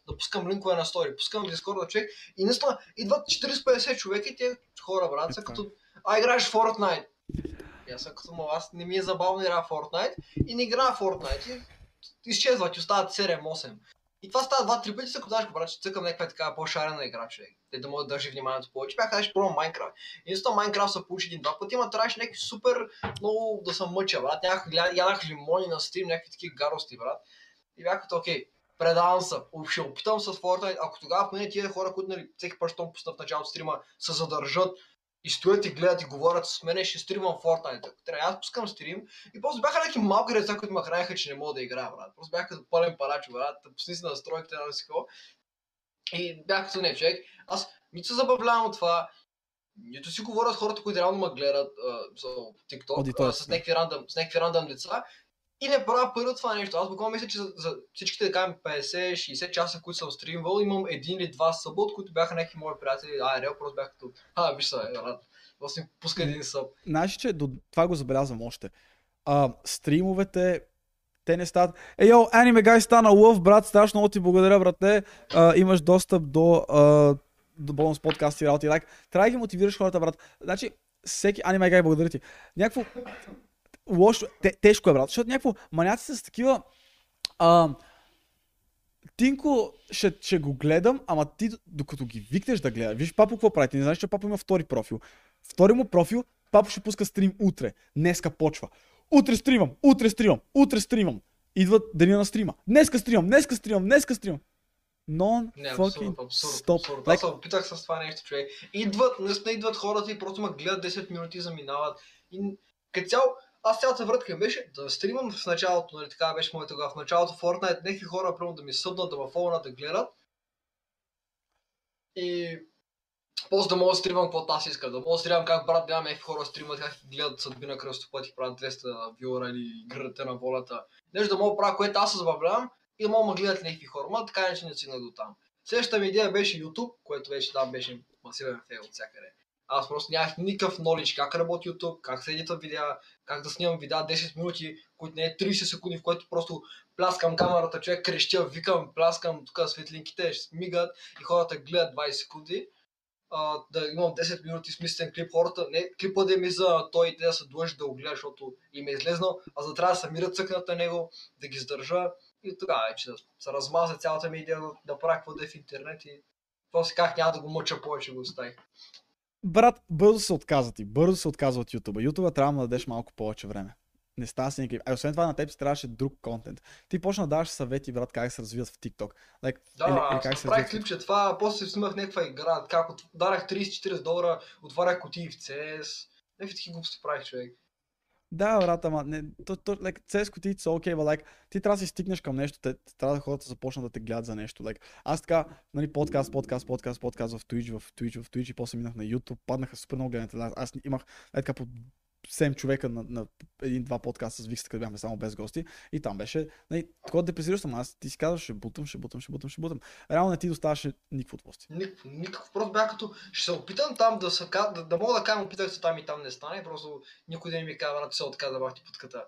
Да пускам линкове на стори, пускам в Discord на човек и наистина идват 40-50 човека и те хора, брат, са като играеш Fortnite. И аз съм като аз не ми е забавно игра Fortnite и не игра Fortnite и изчезват и остават 7-8. И това става 2-3 пъти, като даш го, брат, че цъкам някаква такава по-шарена игра, човек. Те да могат да държи вниманието повече. Бях казваш пробвам Minecraft. Единствено Minecraft се получи 1-2 пъти, ама трябваше някакви супер много да съм мъча, брат. Ядах лимони на стрим, някакви такива гадости, брат. И бях като окей. Предавам се, ще опитам с Fortnite, ако тогава поне тия хора, които нали, всеки път, щом пусна в началото стрима, се задържат и стоят и гледат и говорят с мене, ще стримам Fortnite. Трябва аз пускам стрим и после бяха някакви малки деца, които ме храниха, че не мога да играя, брат. Просто бях като пълен парач, брат, пусни се настройките на всичко. И бях като не, човек, аз нито се забавлявам от това, нито си говоря с хората, които реално ме гледат за TikTok, с някакви рандъм деца. И не правя пари от това нещо. Аз буквално мисля, че за всичките, да кажем, 50-60 часа, които съм стримвал, имам един или два съба, от които бяха някакви мои приятели. Реал просто бяха като, виж са, рад. Просто ми пуска един съб. Знаеш, че това го забелязвам още. Стримовете, те не стават... Йоу, Anime Guy стана лъв, брат, страшно много ти благодаря, брате. Имаш достъп до бонус подкаст и работи. Трябва да ги мотивираш хората, брат. Значи, всеки Anime Guy, благодаря ти. Някакво... Лошо, тежко е, брат, защото някакво маняци с такива Тинко ще го гледам, ама ти докато ги викнеш да гледа, виж Папо какво прави, ти не знаеш, че Папо има втори профил. Втори му профил, Папо ще пуска стрим утре, днеска почва. Утре стримам. Идват деня на стрима. Днеска стримам. Абсурд. Аз се опитах с това нещо, човек. Идват, наистина идват хората и просто ме гледат 10 минути и заминават. И като цяло, аз цялата вратка им беше да стримам в началото, нали така беше моето тогава, в началото Fortnite, някакви хора прямо да ми събнат, да ме фолнат, да гледат. И после да мога да стримам каквото аз искам, да мога да стримам как брат няма някакви хора стримат, как гледат съдби на кръстопът и правят 200 виора или играта на волята. Нещо да мога да правя, което аз се забавлявам и да мога да гледат някакви хора, ма така не че не си наготам. Следващата ми идея беше YouTube, което вече там беше масиран фейл от всякъде. Аз просто нямах никакъв knowledge как работи YouTube, как се едитва видеа, как да снимам видеа 10 минути, които не е 30 секунди, в което просто пляскам камерата, човек крещя, викам, пляскам, тук светлинките мигат и хората гледат 20 секунди. Да имам 10 минути смислен клип, хората, не клипа да им е за той и те да са длъжни да го гледат, защото им е излезнал, а за трябва да се мират цъкната него, да ги задържа и тогава вече да се размаза цялата ми идея да правя какво да е в интернет и после как няма да го мъча повече го оставих. Брат, бързо се отказва от YouTube. YouTube трябва да дадеш малко повече време. Не става си никакви. Освен това на теб си трябваше друг контент. Ти почна да даваш съвети, брат, как се развиват в TikTok. Like, да, аз правих клипче това, после си снимах някаква игра, как дарах $30-40, отварях кутии в CS. Някакви такива глупости правих, човек. Да, брат, ама не, like, CS кутиите са окей, but like, ти трябва да си стигнеш към нещо, трябва да хората започнат да те гледат за нещо. Like, аз така, нали, подкаст в Twitch, и после минах на YouTube, паднаха супер много гледания. Аз имах така по 7 човека на 1-2 подкаста с Викста, къде бяхме само без гости и там беше, нали, такова депресираш съм, аз ти си казваш, ще бутам. Реално не ти доставаше никакво удоволствие. Никакво, просто бях като, ще се опитам там да мога да кажа, опитах се там и там не стане, просто никой да не ми казва, брат, се отказа, бах ти путката.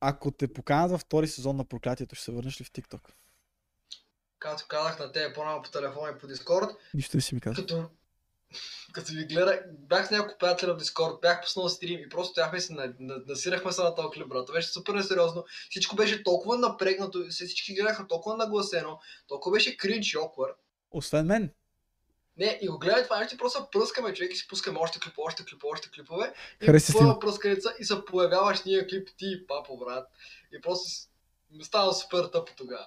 Ако те поканят във втори сезон на проклятието, ще се върнеш ли в TikTok? Както казах на тебе по-рано по телефона и по Discord. Нищо не си ми каза. Като ви гледах, бях с няколко приятеля в Discord, бях пуснал стрим и просто стояхме се, насирахме се на този клип, брат. Беше супер несериозно, всичко беше толкова напрегнато, всички гледаха толкова нагласено, толкова беше кринч и awkward. Освен мен. Не, и го гледаме това нещо, просто пръскаме човек и си пускаме още клипове. Хареса си. И пръсканица и се появяваш ние клип ти и папо, брат. И просто ми става супер тъпо тогава.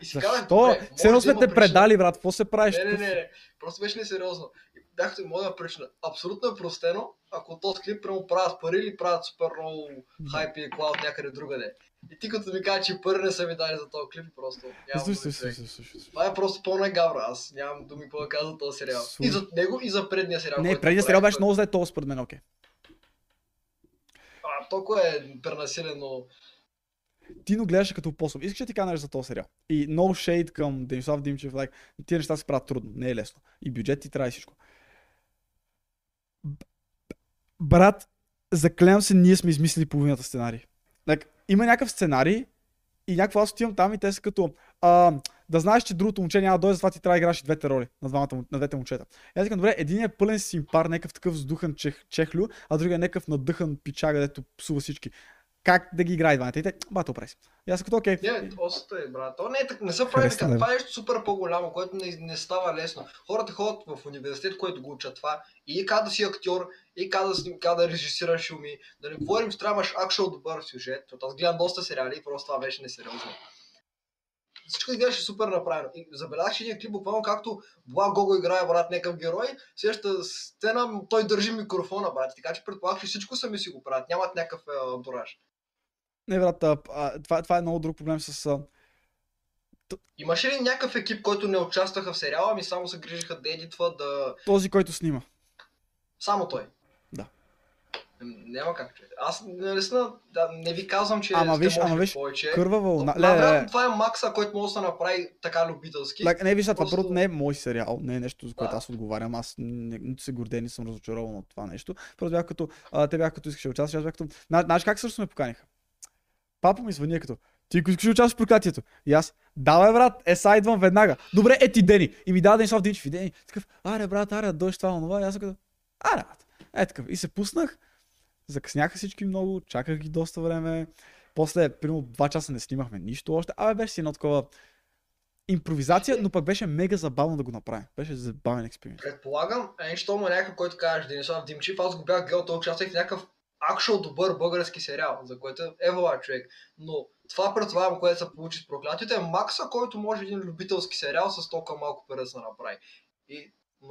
И си казах, добре, може да има причина. Предали, брат, какво се правиш? Не, просто беше несериозно. Бяхте и моя причина. Абсолютно е простено, ако този клип прямо правят пари или правят супер много хайп и клауд някъде другаде. И ти като ми кажа, че пари не са ми дали за този клип и просто няма да. Това е просто пълна гавра, аз нямам думи какво да кажа за този сериал. И за него и за предния сериал. Не, предния сериал беше много зле, толкова според мен, окей. Толкова е пренасилено. Ти но гледаше като посъл. Искаш да ти канеш за този сериал. И no shade към Денислав Димчев, like, тия неща се правят трудно, не е лесно. И бюджет ти трябва и всичко. Брат, заклевам се, ние сме измислили половината сценарий. Like, има някакъв сценарий и някакво аз отивам там и те са като да знаеш, че другото момче няма да дойде, затова ти трябва да играеш и двете роли на двете момчета. И аз казвам, добре, един е пълен симпар, някакъв такъв сдухан чехлю, а другия е някакъв надъхан пичага, дето псува всички. Как да ги играе двамата? И те, бато прави си. И аз като окей. Не, остай, брат. То не е така, не са прави така. Това е нещо супер по-голямо, което не става лесно. Хората ходят в университет, който го учат това. И как да си актьор, и как да режисираш филми. Да не говорим, че трябваш акшъл добър сюжет, защото аз гледам доста сериали и просто това беше несериозно. Всичко изглеждаше супер направено. И забелязах един клип буквално както Гого играе, брат, някакъв герой. Следващата сцена, той държи микрофона, брат. Така че предполагах, че всичко сами си го правят. Нямат някакъв антураж. Не, брат, това е много друг проблем с... Имаше ли някакъв екип, който не участваха в сериала, ами само се грижиха да едитва, да... Този, който снима. Само той? Да. Няма как, че. Аз наистина не ви казвам, че сте може повече. Вероятно това е макса, който може да направи така любителски. Like, не, виж, това просто... не е мой сериал, не е нещо, за което аз отговарям. Аз не се гордея, не съм разочарован от това нещо. Просто бях като, те бях като искаше участваш, аз бях като... Знаеш как също ме поканиха? Папа ми звъни като, ти искаш да участваш в проклятието. И аз, давай, брат, сега идвам веднага. Добре, ети Дени. И ми дава Денислав Димчев и Дени. Такъв, аре, брат, аре, дойш това, онова. И аз съм като, аре, брат. Е, такъв. И се пуснах. Закъсняха всички много, чаках ги доста време. После, примерно 2 часа не снимахме нищо още. Абе, беше си едно такова импровизация, но пък беше мега забавно да го направим. Беше забавен експеримент. Предполагам, нещо има някакъв, който кажеш Денислав Димчев, аз го бях гледал, той участвах в някакъв акшъл добър български сериал, за което е вала човек. Но това предполагам, което се получи с проклятието, е макса, който може един любителски сериал с толкова малко пари да се направи.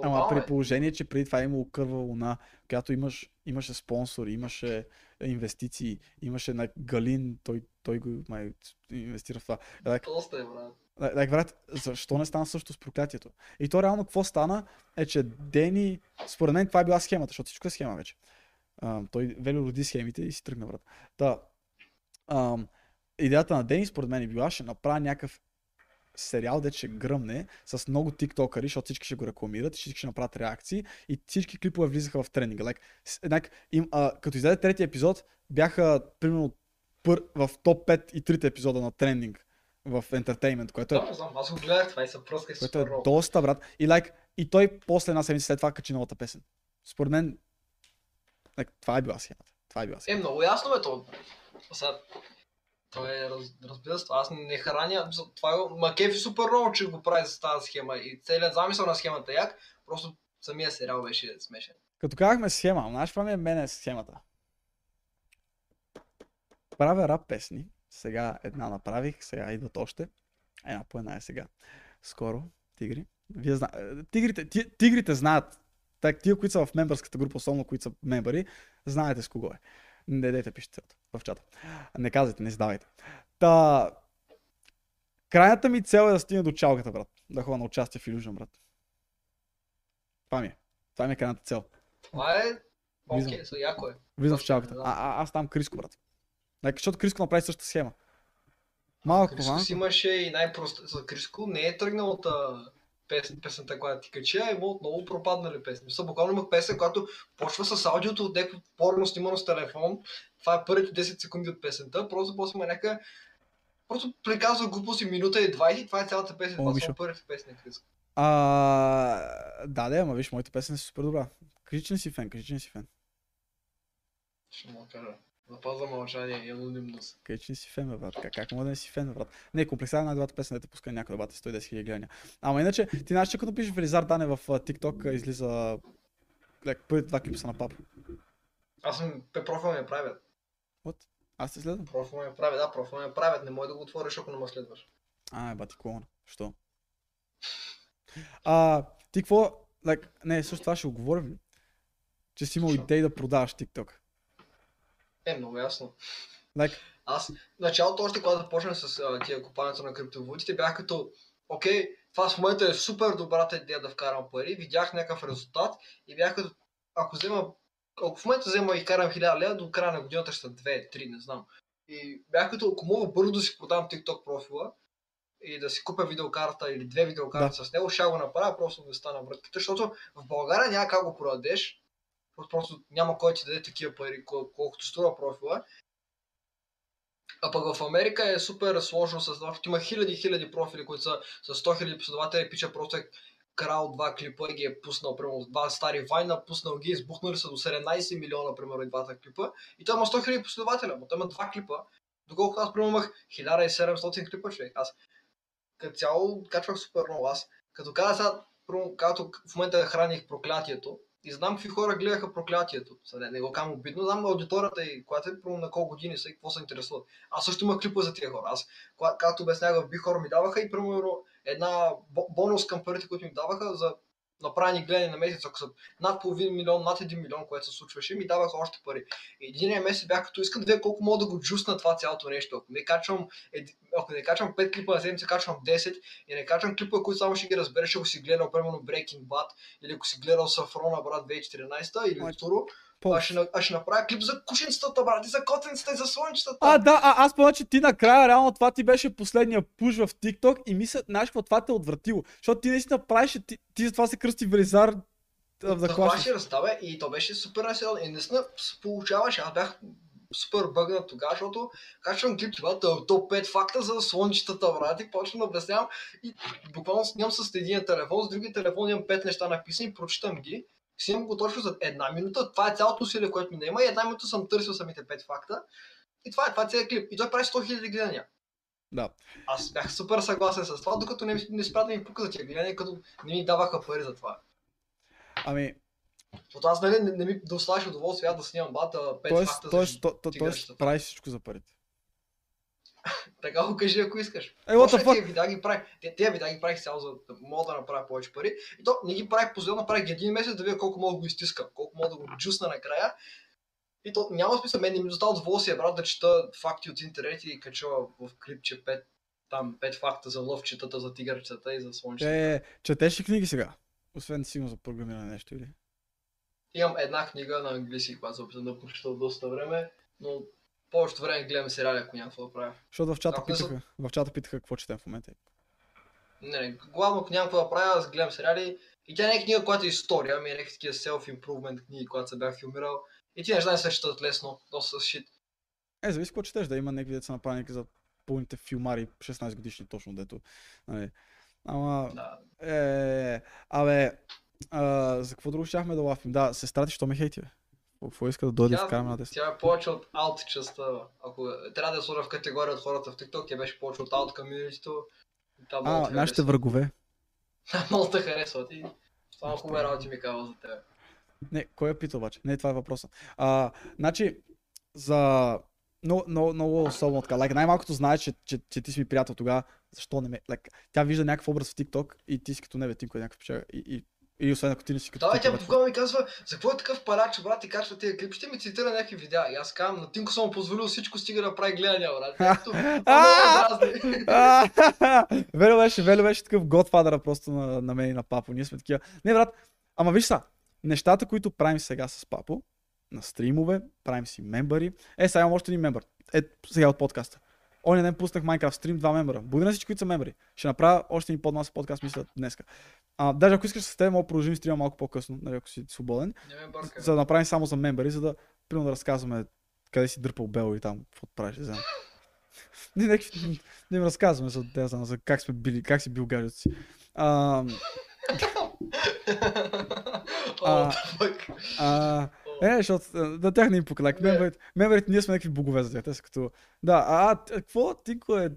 Ама при положение, че преди това е имало кърва луна, когато имаше спонсори, имаше инвестиции, имаше на Галин, той го инвестира в това. Толсто е, брат. Брат, защо не стана също с проклятието? И то реално какво стана е, че Дени, според мен това е била схемата, защото всичко е схема вече. Той вело роди схемите и си тръгна, брат. Да. идеята на Денис, според мен е била, ще направя някакъв сериал, де ще гръмне с много тиктокъри, защото всички ще го рекламират, всички ще направят реакции и всички клипове влизаха в тренинга. Като издаде третия епизод, бяха примерно в топ 5 и трите епизода на трендинг в ентертеймент, което е... аз го гледах това и съм пръсках с това. Доста, брат. И той после една седмица след това качи новата песен. Според мен, това е била схемата. Много ясно е то. Той е разбира се, аз не храня, това макефи супер много, че го прави с тази схема и целият замисъл на схемата як, просто самия сериал беше смешен. Като казахме схема, знаеш какво е схемата? Правя рап песни, сега една направих, сега идват още, една по една е сега. Скоро, тигри, вие знаете, тигрите знаят, тия, които са в мембърската група, особено които са мембъри, знаете с кого е. Не дайте пишете в чата. Не казвайте, не задавайте. Та... Крайната ми цел е да стигна до чалката, брат. Да ходя на участие в Illusion, брат. Това ми е крайната цел. Това е... Окей, са яко е. Влизам в чалката. Аз там Криско, брат. Защото Криско направи същата схема. Малко Криско си имаше и най-просто... За Криско не е тръгнал песента, която ти кача, има отново пропаднали песни. Буквално имах песен, която почва с аудиото от някакво порно снимано с телефон. Това е първите 10 секунди от песента. Просто после има някакъв... Просто приказва глупост и минута и 20, това е цялата песен. Това са първите песни на Криско. Да, ама виж, моите песни са супер добра. Кажи, че не си фен, Ще му кажа. Запазва мълчание и анонимност. Къде че не си фен, брат? Как мога да не си фен, брат? Не, комплексът е най-добрата песен, да те пуска някой бата 110 000 гледания. Ама иначе, ти знаеш, че като пишеш Велизар Данев в TikTok, излиза... Първите два клипса на папа. Аз съм... профил ме правят. What? Аз те следвам? Профил ме правят, да, не може да го отвориш, ако не ме следваш. Бати клоун. Що? Ти какво... Не, също това ще оговорим, че си имал идеи да продаваш TikTok. Много ясно. Аз в началото още, когато започнах с тия купанието на криптовалутите, бях като окей, това в момента е супер добрата идея да вкарам пари, видях някакъв резултат и бях като ако в момента взема и карам 1000 лева, до края на годината ще са 2-3, не знам. И бях като ако мога бързо да си продам TikTok профила и да си купя видеокарта или две видеокарти с него, ще го направя просто да стана вратката, защото в България няма как го продадеш. Просто няма кой ти даде такива пари, колкото струва профила. А пък в Америка е супер сложно с това, има хиляди профили, които са с 100 000 последователи, пича просто е крал два клипа и ги е пуснал, примерно два стари вайна, пуснал ги, избухнали са до 17 милиона, примерно и двата клипа. И той има 100 000 последователя, но той има два клипа. Доколко аз примерно имах 1700 клипа, човек. Аз като цяло качвах супер много. Аз като каза сега, когато в момента храних проклятието, и знам какви хора гледаха проклятието. Не го кам обидно, знам аудиторията и когато е на колко години са и какво се интересуват. Аз също имах клипа за тия хора. Аз, както обяснях в Bighorn, ми даваха и примерно една бонус към парите, които ми даваха за направени гледания на месец. Ако са над половин милион, над 1 милион, което се случваше, ми даваха още пари. И единия месец бях като искам да видя колко мога да го джусна това цялото нещо. Ако не качвам 5 клипа на седмица, качвам 10 и не качвам клипа, които само ще ги разбереш, ако си гледал примерно Breaking Bad или ако си гледал Сафрона, брат, 2014 или Туро. Аз ще направя клип за кушенцата, брат, и за котенцата, и за слънчетата. Да, аз помня, че ти накрая реално това ти беше последния пуш в TikTok и мисля, знаеш какво, това те е отвратило. Защото ти наистина правиш, ти за това се кръсти Велизар да хващаш. Това разтава и то беше супер населено и наистина получаваш, аз бях супер бъгнат тогава, защото качвам клип, брат, топ 5 факта за слънчетата, брат, и почвам да обяснявам и буквално снимам с един телефон, с другия телефон имам 5 неща написани, прочитам ги. Снимам го точно за една минута, това е цялото усилие, което ми наема и една минута съм търсил самите 5 факта и това е целият клип и той прави 100 000 гледания. Да. Аз бях супер съгласен с това, докато не спря да ми пука за тия гледания, като не ми даваха пари за това. Защото аз не ми доставяш удоволствие да снимам бата 5 факта за тигръщата. Тоест прави всичко за парите. Така го кажи, ако искаш. Тия видеа ги правих цяло, за да мога да направя повече пари. И то не ги правих постоянно, направих един месец да видя колко мога да го изтискам, колко мога да го джусна накрая. И то няма смисъл, мен не ми достава удоволствие, брат, да чета факти от интернет и кача в клипче 5 факта за лъвчетата, за тигърчетата и за слънчетата. Четеш ли книги сега? Освен сигурно за програмиране нещо или? Имам една книга на английски, която се опитам да прочета доста време, но повечето време гледам сериали, ако няма какво да правя. Защото в чата питаха какво четем в момента. Не, главно ако няма какво да правя, аз гледам сериали. И тя не е книга, която е история, ами е някакви такива self-improvement книги, когато се бях филмирал. И ти неща не се щитат лесно, доста с щит. Е, зависи какво четеш, да има някакви деца направени за пълните филмари, 16 годишни точно, дето. Нали. Ама... Да. За какво друго щяхме да лафим? Да, сестра ти, що ме хейти, бе? Какво иска да дойде в камера да си? Тя е повече от alt частта, бе. Ако трябва да сложа в категория от хората в TikTok, тя беше повече от alt комьюнитито. А, нашите врагове. Много те харесват и само хубави работи ми казва за тебе. Не, кой е питал обаче? Не, това е въпросът. Значи, за... Много особено така. Like, най-малкото знае, че ти си ми приятел тогава. Защо не ме... Like, тя вижда някакъв образ в TikTok и ти си като небе, Тинко е някакъв печага. И освен ако ти не си като... Да, тя по ми казва, за какво е такъв парач, брат, и качва тия клип, ще ми цитира някакви видеа. И аз казвам, на Тинко съм позволил всичко, стига да прави гледания, брат. Велю беше такъв Godfather просто на мен и на Папо. Ние сме такива. Не, брат, ама виж са, нещата, които правим сега с Папо, на стримове, правим си мембари. Е, сега имам още един мембър. Е, сега от подкаста. Оня ден пуснах Minecraft стрим, 2 мембъра. Благодаря всички, които са мембри. Ще направя още един подмаса подкаст, мисля, днеска. Даже ако искаш с теб, мога да продължим стрима малко по-късно, нали, ако си свободен. За да направим само за мембри, за да примерно да разказваме къде си дърпал Бел и там, какво правиш, не знам. Не им разказваме за как сме били, как си бил гаджето си. Защото да тях не им покалак. Мембарите, ние сме някакви богове за тях. Те са като... Да, какво Тинко е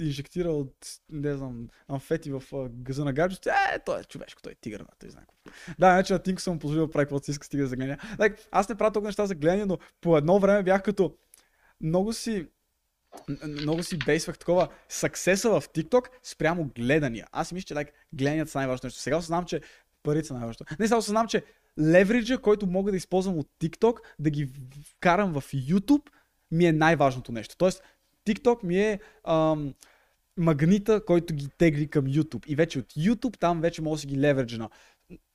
инжектирал, не знам, амфети в газа на гаджето? Той е човешко, той е тигър, той знае какво. Да, иначе на Тинко съм му позволил да прави каквото си иска, стига за гледане. Аз не правя толкова неща за гледане, но по едно време бях като... Много си бейсвах такова съксеса в TikTok спрямо гледания. Аз мисля, че гледанията са най-важно нещо. Сега осъзнавам, че парите са най-важно. Не, сега осъзнавам, че левриджа, който мога да използвам от TikTok, да ги вкарам в YouTube, ми е най-важното нещо. Тоест, TikTok ми е магнита, който ги тегли към YouTube. И вече от YouTube там вече мога да си ги левриджа на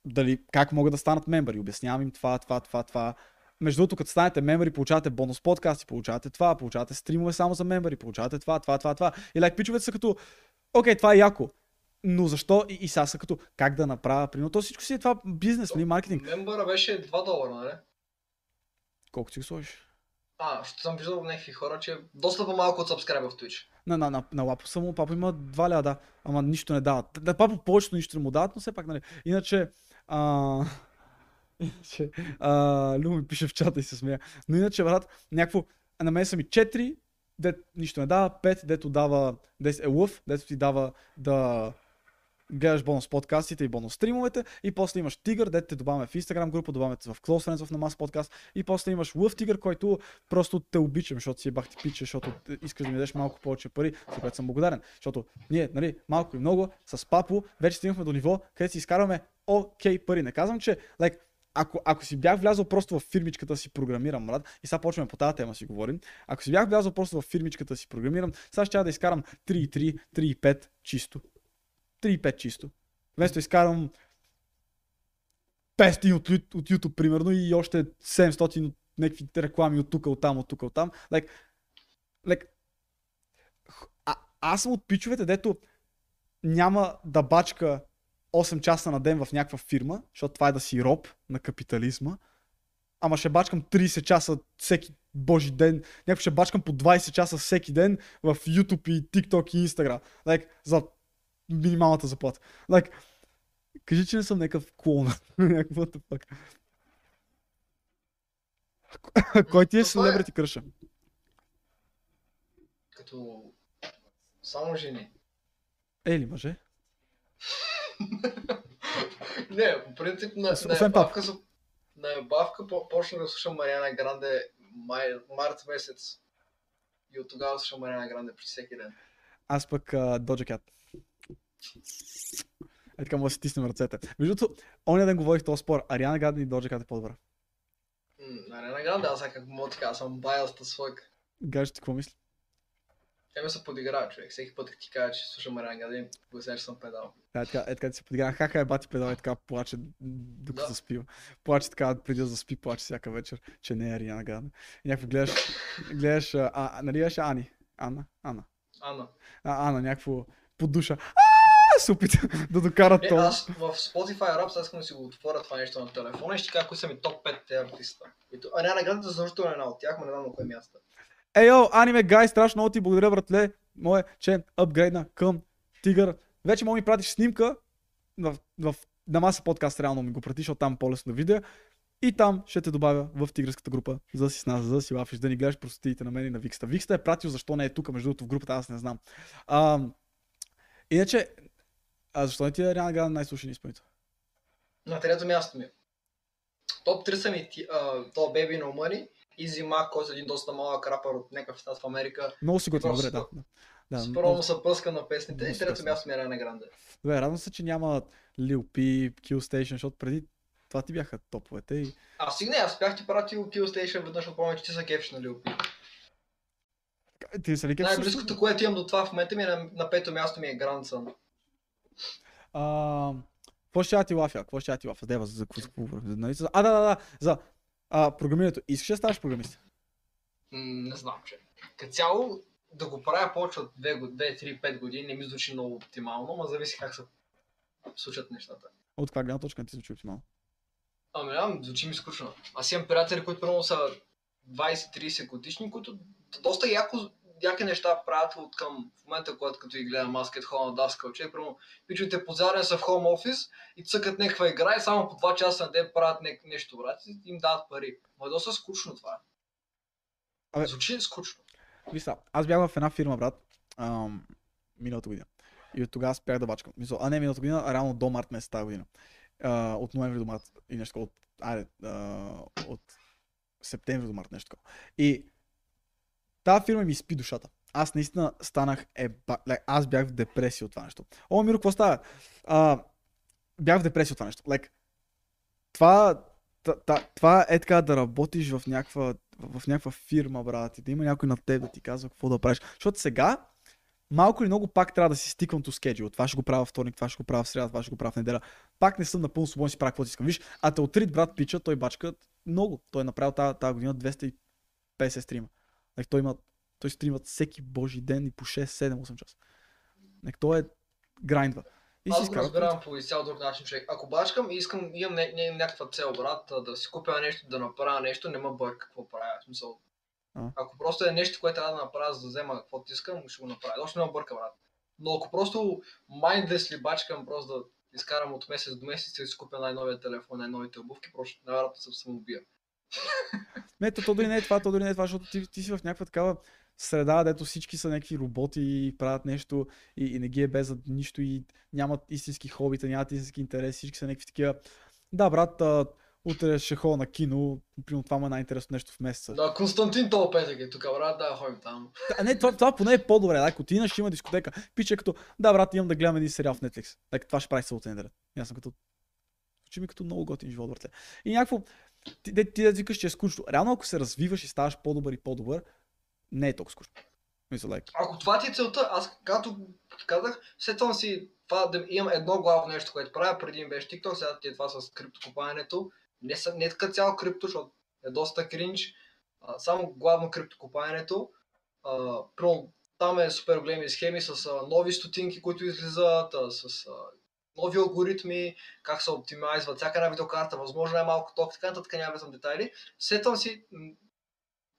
дали как могат да станат мембъри. Обяснявам им това. Между другото, като станете мембри, получавате бонус подкасти, получавате това, получавате стримове само за мембри, получавате това. И пичовете са като, окей, това е яко. Но защо и сега са като, как да направя, примерно, то всичко си е това бизнес, нали, маркетинг. Мембъра беше $2, нали? Колко си го сложиш? Ще съм виждал в някакви хора, че е доста по-малко от сабскрайба в Twitch. На Лапо само, Папо има $2, да, ама нищо не дават. Да, Папо повечето нищо не му дават, но все пак, нали, иначе... Любо ми пише в чата и се смея. Но иначе, брат, някакво, на мен са ми 4, дето нищо не дава, 5, дето дава 10 лъв, дето ти дава да гледаш бонус подкастите и бонус стримовете, и после имаш Тигър, дето те добавяме в Instagram група, добавяме в Close Friends в На Маса подкаст, и после имаш лъв Тигър, който просто те обичам, защото си ебах ти пиче, защото искаш да ми дадеш малко повече пари, за което съм благодарен. Защото ние, нали, малко и много с Папо вече стигнахме до ниво, където си изкарваме пари. Не казвам, че ако си бях влязъл просто в фирмичката си програмирам, брат, и сега почваме по тази тема си говорим. Ако си бях влязъл просто в фирмичката си програмирам, сега ще да изкарам 3,3, 3,5 чисто. 3,5 чисто. Вместо изкарам 500 от YouTube, примерно, и още 700 от някакви реклами от тук, от там. Аз съм от пичовете, дето няма да бачка 8 часа на ден в някаква фирма, защото това е да си роб на капитализма. Ама ще бачкам 30 часа всеки божи ден, някакво ще бачкам по 20 часа всеки ден в YouTube и TikTok и Instagram. За минималната заплата. Кажи, че не съм някакъв клон. Кой ти е селебрити кръша? Като... само жени. Ели мъже? Не, по принцип на ебавка почнах да слушам Ариана Гранде март месец и от тогава слушам Ариана Гранде при всеки ден. Аз пък Doja Cat. Е така мога да си тиснем ръцете. Между другото, оня ден говорих този спор, Ариана Гранде и Doja Cat е по-добра. Ариана Гранде, аз съм байл стъс фък. Гаджето, какво мисли? Те ме се подиграва, човек. Всеки път, като ти кажа, че слушам Ариана Гранде, го сеш съм педал. Да, така ти се подиграва. Хаха е бати педал и така плаче, докато заспива. Плаче така, преди да заспи, плаче всяка вечер, че не е Ариана Гранде. И някакво гледаш, нали беше Ани? Ана, някакво под душа. Се опита да докара то. Аз в Spotify Raps искам да си го отворя това нещо на телефона и ще кажа кои са ми топ 5 артиста. Ариана Гранде задължително е една от тях, но не знам на кое място. Ей, йо, аниме гай, страшно много ти благодаря, братле, мое, че апгрейдна към Тигър. Вече мога ми пратиш снимка в На Маса подкаст, реално ми го пратиш, защото там по-лесно видео. И там ще те добавя в тигърската група, за да си с нас, за да си лафиш, да ни гледаш простотиите на мен и на Викста. Викста е пратил, защо не е тук, между другото в групата, аз не знам. Иначе, защо не ти е Ариана Гранде най-слушен изпълнител? На трето място ми. Топ 3 са ми то Baby No Money. Изима, който е един доста малък рапър от някакъв щат в Америка. Много си готвим, добре, да. Справо се пъска на песните и трето място ми е Ариана Гранде. Добре, радвам се, че няма Lil Peep, Kill Station, защото преди това ти бяха топовете и... Аз бях ти пратил Kill Station веднъж, от помня, че ти са кефиш на Lil Peep. Ти са ли кефиш? Най-близкото, което имам до това в момента ми е на пето място ми е Гранд Сън. Какво ще ти лафя? Дева, за какво говорим? За програмирането. Искаш да ставаш програмист? Не знам, че. Като цяло да го правя повече от 2-3-5 години не ми звучи много оптимално, но зависи как се случат нещата. От каква гледна точка не ти звучи оптимално? Звучи ми скучно. Аз имам приятели, които първо са 20-30 годишни, които доста яки неща правят от към в момента, когато ги гледам аз като ходя на даска очи. Първо, пичовете подзарени са в хоум офис и цъкат някаква игра и само по 2 часа на ден правят нещо, брат, и им дават пари. Но е доста скучно това. Звучи скучно. Виса, аз бях в една фирма, брат, миналата година. И от тогава спях да бачкам. Миналата година, а реално до март месец тази година. От ноември до март и нещо такова. От септември до март нещо такова. И тая фирма ми спи душата. Аз наистина станах аз бях в депресия от това нещо. О, Миро, какво става? Бях в депресия от това нещо. Това е така да работиш в някаква фирма, брат, и да има някой на теб да ти казва какво да правиш. Защото сега малко или много пак трябва да си стиквам до schedule. Това ще го правя вторник, това ще го правя в сряда, това ще го правя в неделя. Пак не съм напълно свободен, си правя каквото искам. Виж, а те отрит брат пича, той бачка много. Той е направил тази година 250 стрима. Той стримва всеки божи ден и по 6-7-8 часа. Той е грайндва. Аз го разбирам по изцял друг начин, човек. Ако бачкам и имам някаква цел, брат, да си купя нещо, да направя нещо, не ме бърка какво правя. В смисъл. Ако просто е нещо, което трябва да направя, за да взема каквото искам, ще го направя. Още не ме бърка, брат. Но ако просто mindlessly бачкам, просто да изкарам от месец до месец и си купя най-новия телефон, най-новите обувки, просто най-вероятно съм самоубия. Не, то дори не е това, защото ти си в някаква такава среда, дето всички са някакви роботи и правят нещо и не ги е без нищо и нямат истински хобита, нямат истински интерес, всички са някакви такива. Да, брат, утре ще ходя на кино, примерно това му е най-интересно нещо в месеца. Да, Константин тоя петък е тук, брат, да ходим там. Не, това поне е по-добре, ако ти имаш, има дискотека, пича като, да, брат, имам да гледам един сериал в Netflix. Това ще прави събота неделя. Аз съм като, звучи ми като много готин живот, братле. И някакво. Ти да викаш, че е скучно. Реално, ако се развиваш и ставаш по-добър и по-добър, не е толкова скучно. Ако това ти е целта, аз като казах, сетвам си това да имам едно главно нещо, което правя. Преди ми беше TikTok, сега ти е това с криптокопаенето. Не е така цяло крипто, защото е доста кринч. Само главно криптокопаенето. Там е супер големи схеми с нови стотинки, които излизат, с нови алгоритми, как се оптимизва всяка една видеокарта, възможно е малко ток, така нататък, няма съм детайли. Сетвам си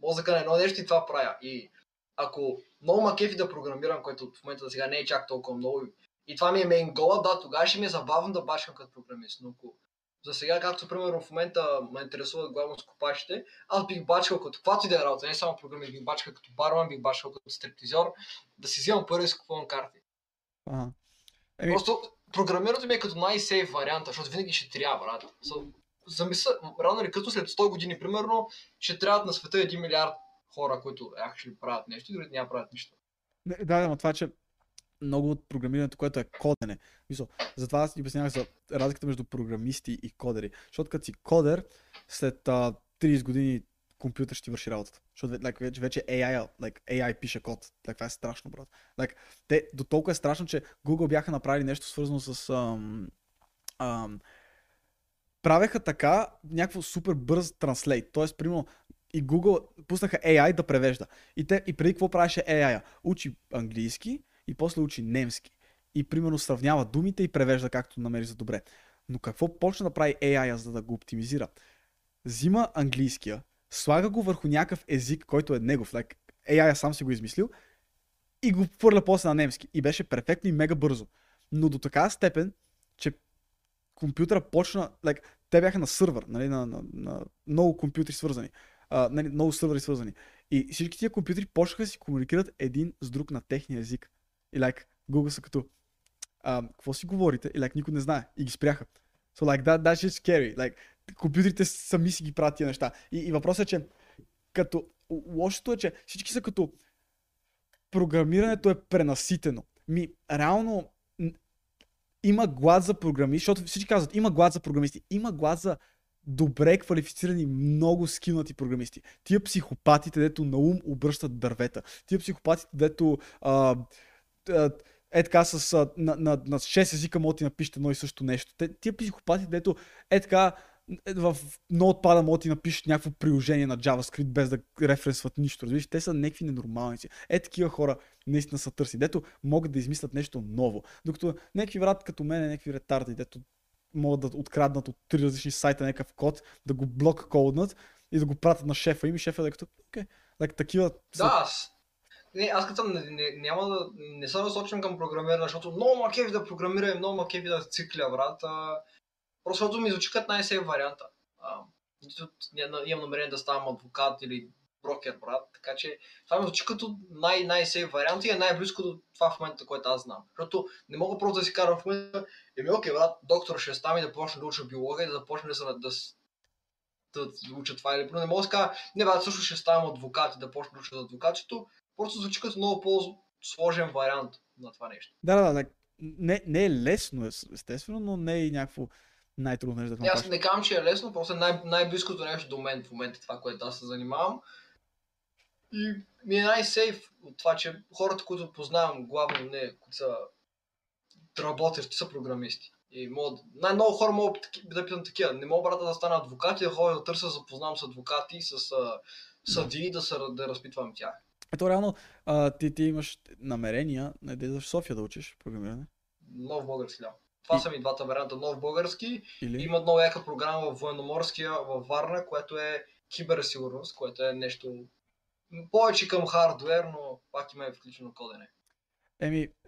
мозъка на едно нещо и това правя. И ако много ма кефи да програмирам, което в момента сега не е чак толкова много, и това ми е мейн гола, да, тогава ще ми е забавно да бачкам като програмист. Но ако за сега, както примерно в момента ме интересуват главно скопачите, аз бих бачкал като каквато и да е работа, не само програмист, бих бачкал като барман, бих бачкал като стриптизьор, да си взимам пари и си купувам карти. Просто програмирането ми е като най-сейф варианта, защото винаги ще трябва, брат. Замисля, рано или късно след 100 години, примерно, ще трябват на света 1 милиард хора, които actually правят нещо и дори няма правят нищо. Да, но това, че много от програмирането, което е кодене. Затова аз ти обяснявах за разликата между програмисти и кодери. Защото като си кодер, след 30 години компютър ще върши работата. Защото like, вече AI, like, AI пише код. Like, това е страшно, брат. Like, те до толкова е страшно, че Google бяха направили нещо свързано с... правеха така някакво супер бърз транслейт. Тоест, примерно, и Google пуснаха AI да превежда. И, те, и преди какво правеше AI-а? Учи английски и после учи немски. И примерно сравнява думите и превежда както намери за добре. Но какво почна да прави AI-а, за да го оптимизира? Взима английския, слага го върху някакъв език, който е негов. Like, AI-а сам си го измислил и го фърля после на немски. И беше перфектно и мега бързо. Но до такава степен, че компютъра почна... Like, те бяха на сървър, нали, на много компютри свързани. Нали, много сървъри свързани. И всички тия компютри почнаха да си комуникират един с друг на техния език. И like, Google са като... какво си говорите? И like, никой не знае. И ги спряха. So like, that's just scary. Like, компютрите сами си ги правят тия неща. И въпросът е, че като... Лошото е, че всички са като... Програмирането е пренаситено. Реално... Има глад за програмисти, защото всички казват, има глад за програмисти. Има глад за добре квалифицирани, много скилнати програмисти. Тия психопатите, дето на ум обръщат дървета. Тия психопатите, дето... така с на 6 езика мога да ти напишете едно и също нещо. Тия психопати, дето така в ноутпада мога да ти напишат някакво приложение на JavaScript без да референсват нищо. Разбираш, те са някакви ненормалници. Такива хора наистина са търси, дето могат да измислят нещо ново. Докато някакви врат като мен, някакви ретарди, дето могат да откраднат от 3 различни сайта някакъв код, да го блок коднат и да го пратят на шефа им и шефа е като окей. Like, такива... Да. Не, аз като не съм насочен към програмиране, защото много макеви да програмирам, много макеви да цикля, брат. Просто защото ми звучи като най-сейв варианта. Имам намерение да ставам адвокат или брокер, брат, така че това ми звучи като най-сейв вариант и е най-близко до това в момента, което аз знам. Защото не мога просто да си карам в момента, окей, брат, доктор ще ставам и да почна да уча биология и да започна да уча това или не мога да си кажа, не брат, също ще ставам адвокат и да почна да уча адвокатчето. Просто звучи като много по-сложен вариант на това нещо. Да. Не е лесно, естествено, но не е и някакво най-трудно нещо да кажа. Аз не казвам, че е лесно, просто е най-близкото нещо до мен в момента, това, което аз се занимавам. И ми е най-сейф от това, че хората, които познавам, главно не, които са работещи, са програмисти. И най-много хора могат да питам такива. Не мога, брата, да стана адвокат и да ходя да търся, запознавам с адвокати, с съдии, да разпитвам тях. Ето реално ти имаш намерения да идеш в София да учиш програмиране? Нов български, да. Това са ми двата варианта. Нов български. Или? Има много яка програма в Военноморския във Варна, което е киберсигурност, което е нещо повече към хардуер, но пак има и включено кодене.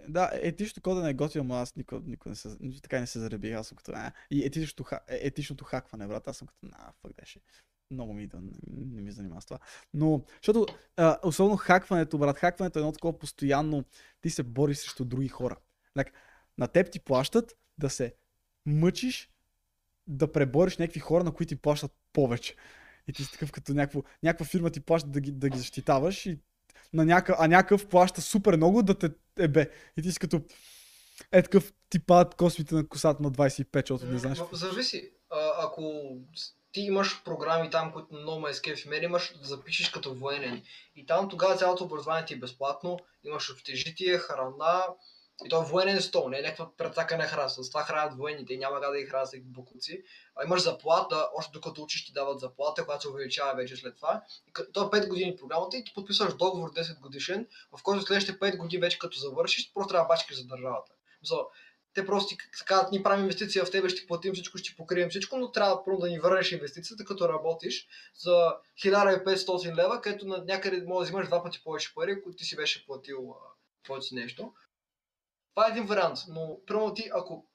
Да, етичното кодене е готино, но аз никога не се заребих. Аз съм като и етичното хакване, брат. Аз съм като fuck деше. Много ми идва, не ми занимава с това. Но, защото, особено хакването, брат, хакването е едно такова постоянно, ти се бориш срещу други хора. Like, на теб ти плащат да се мъчиш да пребориш някакви хора, на които ти плащат повече. И ти си такъв като някаква фирма ти плаща да ги защитаваш, и някакъв плаща супер много да те ебе. И ти си като такъв ти падат космите на косата на 25, защото не знаеш. Зависи, ако... Ти имаш програми там, които много ме ескеф и мен имаш да запишеш като военен. И там тогава цялото образование ти е безплатно, имаш общежитие, храна и то е военен стол, не е някаква прецакана храна. С това хранят военните и няма как да ги хранят всеки бокуци. Имаш заплата, още докато учиш ти дават заплата, която се увеличава вече след това. И то е 5 години програмата и ти подписваш договор 10 годишен, в който следващите 5 години вече като завършиш, просто трябва да бачкаш за държавата. Те просто казват, ни правим инвестиция в тебе, ще ти платим всичко, ще ти покрием всичко, но трябва първо да ни върнеш инвестицията, като работиш за 1500 лева, където на някъде може да взимаш два пъти повече пари, ако ти си беше платил твоето си нещо. Това е един вариант, но примерно ти, ако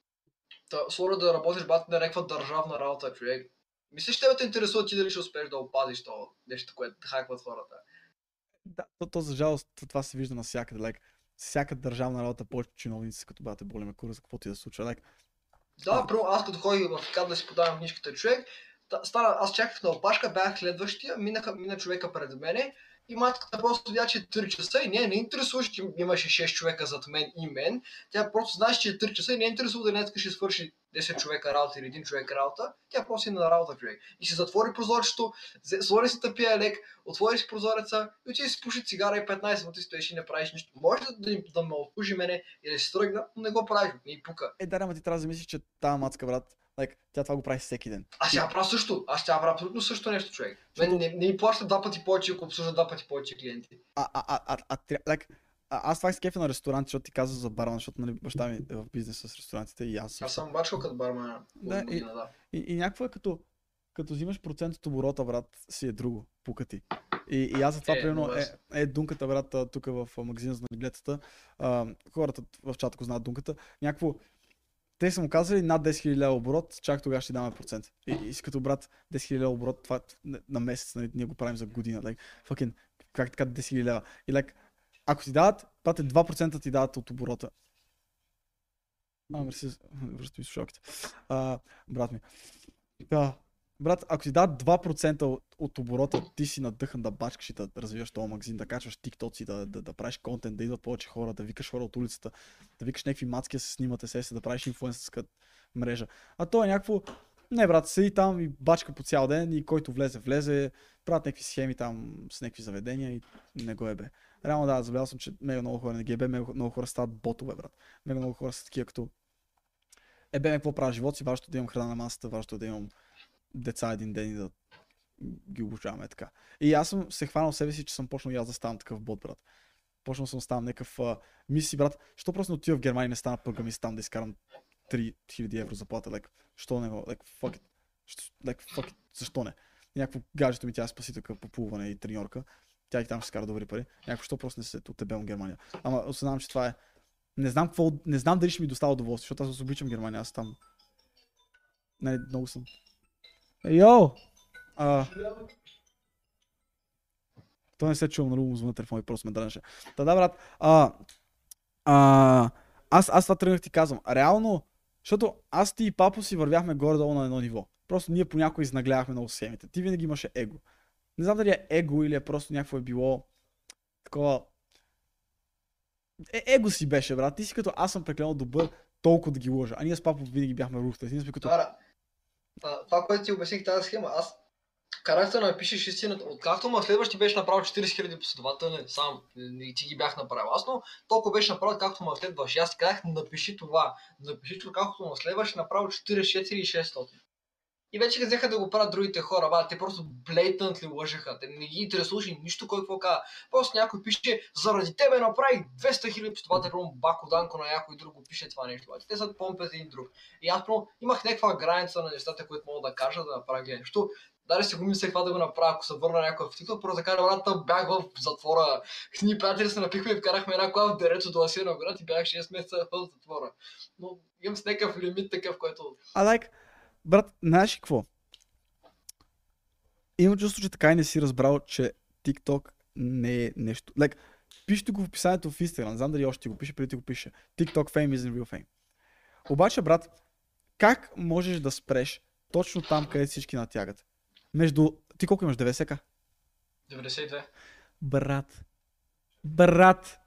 сложа да работиш бати на някаква държавна работа, човек, мислиш, тебе те интересува ти дали ще успееш да опазиш това нещо, което хакват хората? Да, то за жалост, това се вижда навсякъде. Всяка държавна работа, повече чиновници, като бате болеме кура, за какво ти да случва. Да, първо аз като ходих в КАД да си подавам книжката човек, аз чаках на опашка, бях следващия, мина човека пред мене И матката просто видя, че е 3 часа и не интересуваше, че имаше 6 човека зад мен и мен. Тя просто знаеше, че е 3 часа и не интересува да днеска ще свърши 10 човека работа или 1 човек работа. Тя просто е на работа, човек. И се затвори прозорчето, сложи си тъпия лек, отвори си прозореца и отиде си пуши цигара и 15 минути стоиш и не правиш нищо. Може да ме отпужи мене и да си тръгна, но не го правиш, не и пука. Е, дарама, ти трябва да мислиш, че тази мацка, брат. Like, тя това го прави всеки ден. Аз тя правя също. Аз тя правя абсолютно също нещо, човек. Мен не ми плаща два пъти повече, ако обслужа два пъти повече клиенти. Аз това е скефа на ресторанти, защото ти казвам за барман, защото нали, баща ми е в бизнеса с ресторантите и аз. Аз съм бачкал като бармана. Да, година, да. И някаква като взимаш процент от оборота, брат, си е друго, пука ти. И аз за това примерно дунката, брат, тук в магазина за нагледата. Хората в чата го знаят дунката. Някакво. Те са му казали над 10 000 лева оборот, чак тогава ще даме процент. И като брат, 10 000 лева оборот, това на месец, нали, ние го правим за година. Like, fucking, как така 10 000 лева? И like, ако ти дават, пате 2% ти дават от оборота. Връща ми слушалките. Брат ми. Да. Брат, ако ти дават 2% от оборота, ти си надъхан да бачкаш и да развиваш този магазин, да качваш тиктоци, да правиш контент, да идват повече хора, да викаш хора от улицата, да викаш някакви мацки да се снимате, да правиш инфлуенсърска мрежа. А то е някакво, не брат, седи там и бачка по цял ден и който влезе, правят някакви схеми там с някакви заведения и не го е бе. Реално да, забелязвал съм, че мега много хора не ги е бе, мега много хора стават ботове, брат. Мега много хора са такива като бе, какво правя живот си, важното да имам храна на масата, важното да имам деца един ден и да ги обучаваме така. И аз съм се хванал себе си, че съм почнал и аз да ставам такъв бот, брат. Почнал съм да ставам някакъв мисли, брат. Що просто не отива в Германия и не стана програмист там да изкарам 3000 евро заплата? Like, що не го? Like, fuck it. Защо не? Някакво гаджето ми тя спаси тук поплуване и треньорка. Тя и там ще скара добри пари. Някакво, що просто не се отебелам Германия? Ама осъзнавам, че това е... Не знам дали ще ми достава удоволствие, защото аз обичам Германия, аз там... Не, много съм. Йоу! Той не се чувам на любому звън телефон и просто ме дрънеше. Та да, брат, аз това тръгнах ти казвам. Реално, защото аз ти и папо си вървяхме горе-долу на едно ниво. Просто ние понякога изнагляхме много схемите. Ти винаги имаше его. Не знам дали е его или е просто някакво е било такова... Его си беше, брат. Ти си като аз съм преклено добър, толкова да ги лъжа. А ние с папо винаги бяхме рухта. Ние сме като... Това, което ти обясних тази схема, аз карах да напишеш истината. Откакто ме следваш, ти беше направил 40 000 последователи сам и ти ги бях направил. Аз, но толкова беше направил, както ме следваш. И аз ти казах, напиши това. Напиши това, както ме следваш, направил 44600. И вече ги взеха да го правят другите хора, те просто блейтантли лъжеха, те не ги интересуваше нищо кой какво казва. Просто някой пише, заради тебе направи 200 000 последователи, бако данко на някой друг го пише това нещо. Те са помпят един друг. И аз просто имах някаква граница на нещата, които мога да кажа, да направя нещо. Дали се го мисля какво да го направя, ако се върна някой в TikTok, просто да кажа, брат, бях в затвора. Ние приятели се напихме и вкарахме една кола в дерето до Асирна град и бях 6 месеца в затвора. Но имам с някакъв лимит такъв, който... Брат, знаеш ли какво? Имам чувство, че така и не си разбрал, че TikTok не е нещо. Like, пишете го в описанието в Instagram, не знам дали още ти го пише, преди ти го пише. TikTok fame isn't real fame. Обаче, брат, как можеш да спреш точно там, където всички натягат? Ти колко имаш? 90-ка? 92. Брат.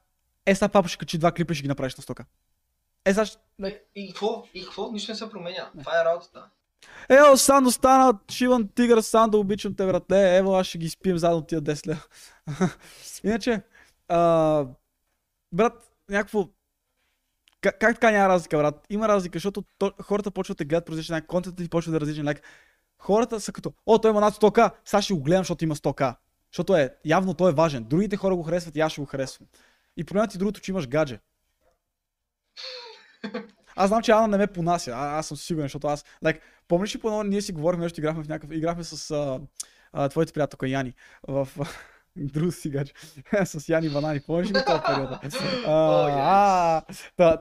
Сега папа ще качи 2 клипа и ще ги направиш на 100-ка. И какво? Нищо не се променя. Това е работата. Ево, Сандо стана, шиван тигър, Сандо, обичам те, братле, ево, аз ще ги спием задно тия 10 лева. Иначе, брат, някакво, как така няма разлика, брат? Има разлика, защото хората почват да гледат по различен лайк, контентът ти почва да е различен лайк. Хората са като, той има над 100к, сега ще го гледам, защото има 100к. Защото явно той е важен, другите хора го харесват и аз ще го харесвам. И проблемът ти другото, че имаш гадже. Аз знам, че Ана не ме понася, аз съм сигурен, защото аз... помниш ли по едно, ние си говорихме нещо, играхме с твоите приятелка Яни в друг сигач, с Яни Банани, помниш ли това периода?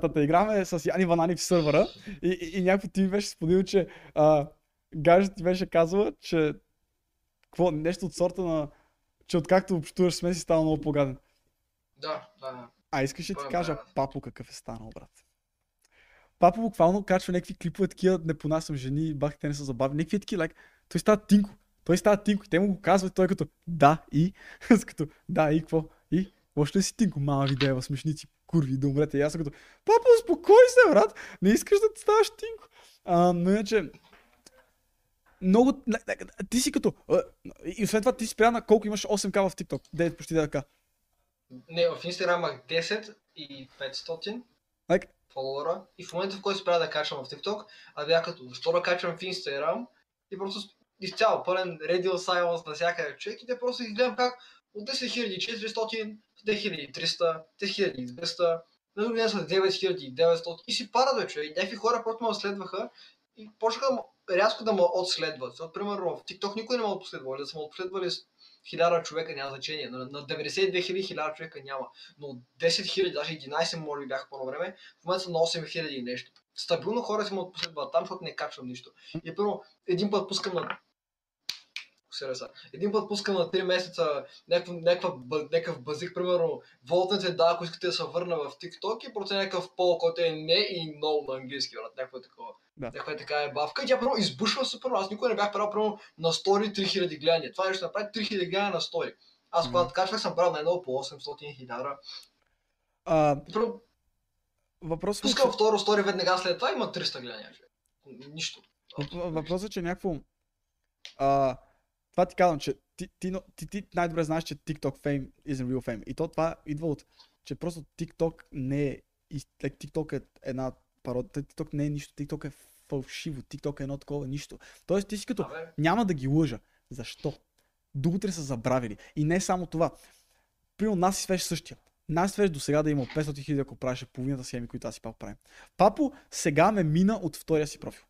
Та играхме с Яни Банани в сървъра и някой ти ми беше споделил, че гаджето ти беше казала, че нещо от сорта на... че откакто общуваш с мен си става много по-гаден. Да. А искаш ли ти кажа папо какъв е станал, брат? Папа буквално качва някакви клипове такива, не понасям жени, бах те не са забавни, някакви такива, той става тинко. Той става Тинко и те му го казват, той като да и, като да и какво и, още ли си Тинко, мама ви дева, смешници, курви, да умрете. И аз като, папа, успокой се, брат, не искаш да ставаш Тинко. Но иначе, много, ти си като, и след това ти спря на колко имаш 8к в TikTok, 9 почти 9к. Не, в Instagram имах 10 и 500 фолуара и в момента в който спря да качвам в TikTok, а бях като, защо да качвам в Instagram и просто изцяло пълен radio silence на всякъде човек и те просто изгледам как от 10400, 2300, 3200, на друг ден са 9900 и си пара до човек. Някакви хора просто ме отследваха и почнаха рязко да ме отследват. Защото, примерно, в TikTok никой не ме отследва, да са ме отследвали с 1000 човека няма значение, на 92 000 човека няма, но 10 000, даже 11 може би бяха по-на време, в момента са на 8 000 и нещо. Стабилно хора си ме отследват там, защото не качвам нищо. И първо, един път пускам на 3 месеца някакъв базик, примерно волтнете да, ако искате да се върна в TikTok и просто някакъв пол, който е не и no на английски, брат, някаква такова. Да. Някаква така е бавка и тя първо избушва супер, аз никога не бях правил първо на стори 3000 гледания. Това нещо направи 3000 гледания на стори. Аз когато качвах съм правил на едно по 800 000. Въпрос... Пускам второ стори веднага след това има 300 гледания. Нищо. Въпросът е, че някакво... Това ти казвам, че ти най-добре знаеш, че TikTok fame isn't real fame. И то това идва от, че просто TikTok не е... TikTok е една пародия, TikTok не е нищо, TikTok е фалшиво, TikTok е едно такова нищо. Тоест ти си като няма да ги лъжа. Защо? До утре са забравили. И не само това. Примерно нас си свеж същия. Нас свеж до сега да има 500 000, ако правеше половината схеми, които аз си пак правим. Папо сега ме мина от втория си профил.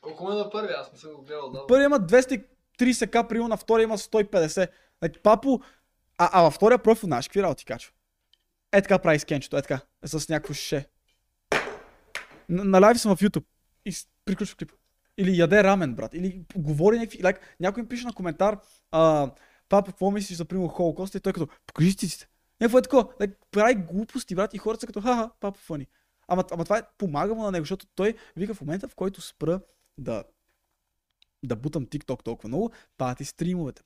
Колко ме на първи, аз не съм го гледал да. Първи има 230к приема, на втория има 150. Значи, папо, а във втория профил знаеш какви работи качва. Е така прави скенчето, е така, с някакво шеше. На лайв съм в YouTube и приключва клипа. Или яде рамен, брат, или говори някакви, някой им пише на коментар, папа, какво мислиш за примерно Холокоста и той като, покажи циците. Някакво е такова, прави глупости, брат, и хората са като, ха-ха, папа фъни. Ама това е помагало на него, защото той вика в момента, в който спра да бутам TikTok толкова много, падат и стримовете,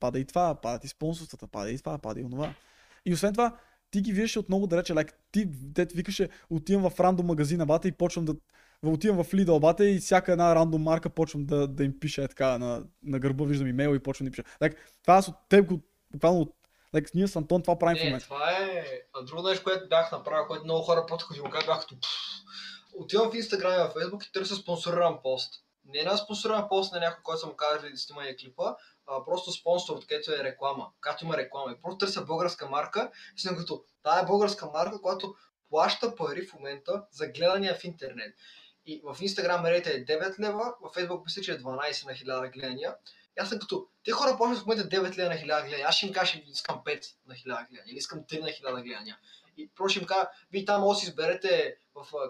пада и това, падат и спонсорствата, пада и това, пада и онова. И освен това, ти ги виждаше от много далече, ти дет викаше, отивам в рандом магазина бата и почвам да... Отивам в Lidl бата и всяка една рандом марка почвам да им пиша така, на гърба виждам имейл и почвам да им пиша. Това аз от теб го... ние с Антон това правим в момента. Това е друго нещо, което бях направил, което много хора просто като го казват, бях като отивам в Instagram и в Facebook и търся спонсориран пост. Не една спонсориран пост на някой, който съм казали да снима и клипа, а просто спонсор, откъдето е реклама. Като има реклама и просто търся българска марка и съм като тая е българска марка, която плаща пари в момента за гледания в интернет. И в Instagram рейта е 9 лева, в Facebook мисля, че е 12 на 1000 гледания. Аз съм като, те хора почват в момента 9 лева на 1000 гледания, аз ще им кажа, искам 5 на 1000 гледания, или искам 3 на 1000 гледания. И просто ще им кажа, вие там може да си изберете,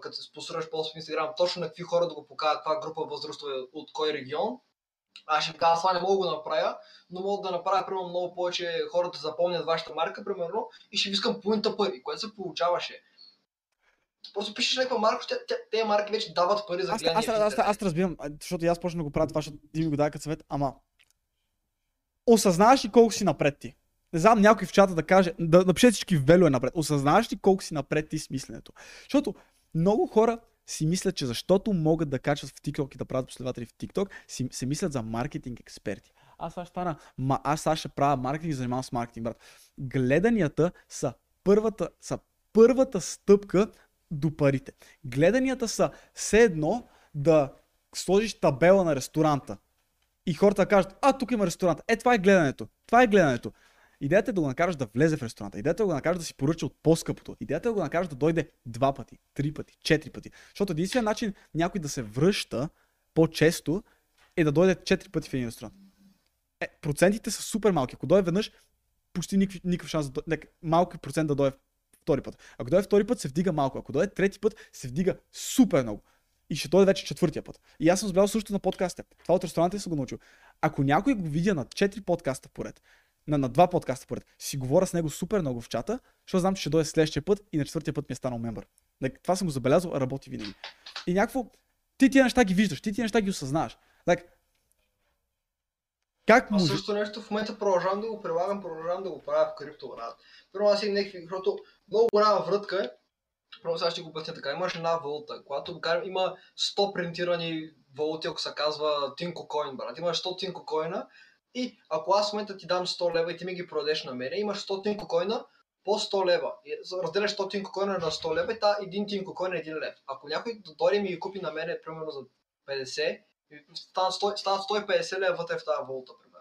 като се спонсорираш пост в Инстаграм, точно на какви хора да го покажат, каква група възрастова е от кой регион. Аз ще им кажа, това не мога да го направя, но мога да направя примерно много повече хората да запомнят вашата марка, примерно, и ще ви искам половината пари, което се получаваше. Просто пишеш някаква марка, те марки вече дават пари за гледания. Аз разбирам, защото аз почна да го правя това, защото ти ми го дай като съвет, ама. Осъзнаваш ли колко си напред ти? Не знам някой в чата да каже, да напише всички вело е напред. Осъзнаваш ли колко си напред ти с мисленето? Защото много хора си мислят, че защото могат да качват в TikTok и да правят последователи в TikTok, се мислят за маркетинг експерти. Аз ще правя маркетинг и занимавам с маркетинг, брат. Гледанията са първата стъпка до парите. Гледанията са все едно да сложиш табела на ресторанта. И хората кажат, тук има ресторант. Това е гледането. Това е гледането. Идеята е да го накараш да влезе в ресторанта. Идеята е да го накараш да си поръча от по-скъпото. Идеята е да го накараш да дойде 2 пъти, 3 пъти, 4 пъти. Защото единственият начин някой да се връща по-често е да дойде 4 пъти в един ресторант. Процентите са супер малки. Ако дойде веднъж, почти никакъв шанс да дойде. Малки процент да дойде втори път. Ако дойде втори път, се вдига малко. Ако дойде трети път, се вдига супер много. И ще дойде вече 4-тия път. И аз съм забелязал също на подкаста. Това от ресторанта съм го научил. Ако някой го видя на 4 подкаста поред, на 2 подкаста поред, си говоря с него супер много в чата, защото знам, че ще дойде следващия път и на 4-тия път ми е станал мембър. Това съм го забелязал, работи винаги. И някакво, ти тия неща ги виждаш, ти тия неща ги осъзнаваш. Как може... Също нещо в момента продължавам да го прилагам, продължавам да го правя в криптовалутата. Първо аз имам някакви, защото много голяма врътка е, първо сега ще го обясня така, имаш една валута, когато има 100 принтирани валути, ако се казва Тинко Коин, брат, имаш 100 Тинко Коина и ако аз в момента ти дам 100 лева и ти ми ги продадеш на мене, имаш 100 Тинко Коина по 100 лева. Разделяш 100 Тинко Коина на 100 лева и та един Тинко Коин е 1 лев. Ако някой дойде и ми ги купи на мене, примерно за 50, стават 150 лева вътре в тази валута, примерно.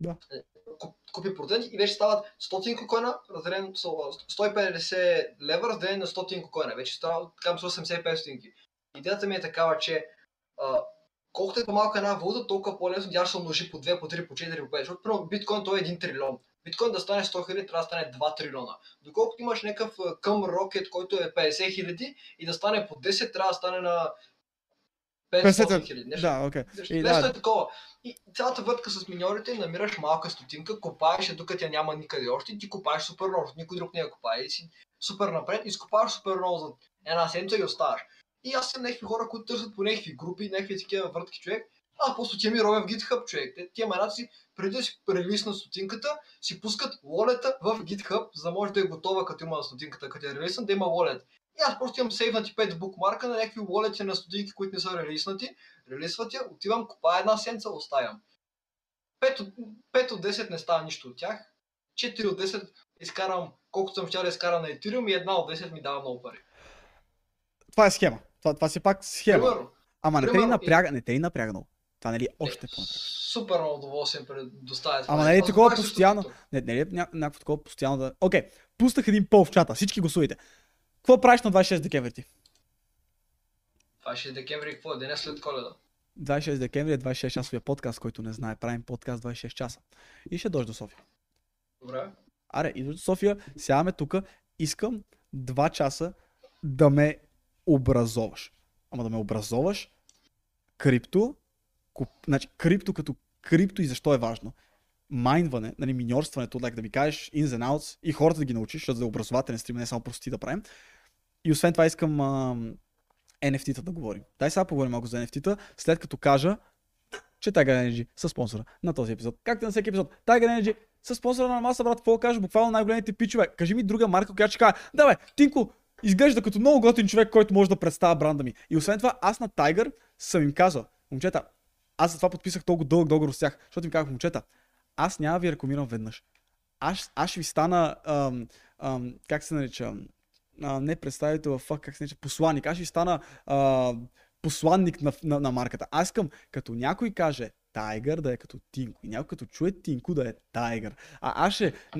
Да. Купи процент и вече стават 100 Тинко Коина, 150 лева, разделен на 100 Тинко Коина. Вече стават към 85 стотинки. Идеята ми е такава, че колкото е по-малка една валута, толкова по-лесно тя ще умножи по 2, по 3, по 4, по 5. Защото, примерно, биткоин той е 1 трилион. Биткоин да стане 100 хиляди, трябва да стане 2 трилиона. Доколкото имаш някакъв към рокет, който е 50 хиляди и да стане по 10, трябва да стане на 500 хиляди. Да, окей. Okay. Нещо е такова. И цялата въртка с миньорите, намираш малка стотинка, копаеш, докато я няма никъде още, ти копаеш супер много, никой друг не я копае и си супер напред, изкопаваш супер много за една седмица и оставаш. И аз съм някакви хора, които търсят по някакви групи, някакви такива въртки, човек. А просто тя ми ровя в GitHub, човек. Тия манаци си, преди да си релиснат стотинката, си пускат wallet-а в GitHub, за да може да е готова, като има стотинката, като я релиснат, да има wallet. И аз просто имам сейвнати 5 букмарка на някакви wallet-и на стотинки, които не са релиснати. Релисват я, отивам, купая една сенца, оставям. 5 от 10 не става нищо от тях. 4 от 10 изкарам, колкото съм вчера изкарам на Ethereum, и 1 от 10 ми дава много пари. Това е схема. Това си пак схема. Примерно. Ама не те ли напряга, много. Това нали още по-напряга. Супер много удоволствие предоставя. Ама нали такова постоянно... Не ли някакво такова постоянно да... Окей, пуснах един пол в чата, всички гласувайте. Какво правиш на 26 декември ти? 26 декември какво е? Деня след Коледа. 26 декември е 26 часовия подкаст, който не знае. Правим подкаст 26 часа. И ще дойдеш до София. Добре. Аре, идваш до София, сядаме тука. Искам 2 часа да ме образоваш. Ама да ме образоваш крипто, значи крипто като крипто и защо е важно. Майнване, нали, миньорстването, да ми кажеш ins and outs и хората да ги научиш, защото да е образователен стрим, не само прости да правим. И освен това искам NFT-та да говорим. Дай сега поговорим малко за NFT-та, след като кажа, че Tiger Energy са спонсора на този епизод. Както на всеки епизод, Tiger Energy са спонсора на Маса, брат, какво кажа, буквално най-големите пичове. Кажи ми друга марка, която ще кажа, да бе, Тинко, изглежда като много готин човек, който може да представя бранда ми. И освен това, аз на Tiger съм им казал, момчета, аз за това подписах толкова дълъг договор с тях, защото им казах, момчета, аз няма ви рекламирам веднъж. Аз ще ви стана, как се нарича, не представител, как се нарича, посланник. Аз ще ви стана посланник на марката. Аз искам, като някой каже Tiger, да е като Тинко. И някой като чуе Тинко, да е Tiger. А аз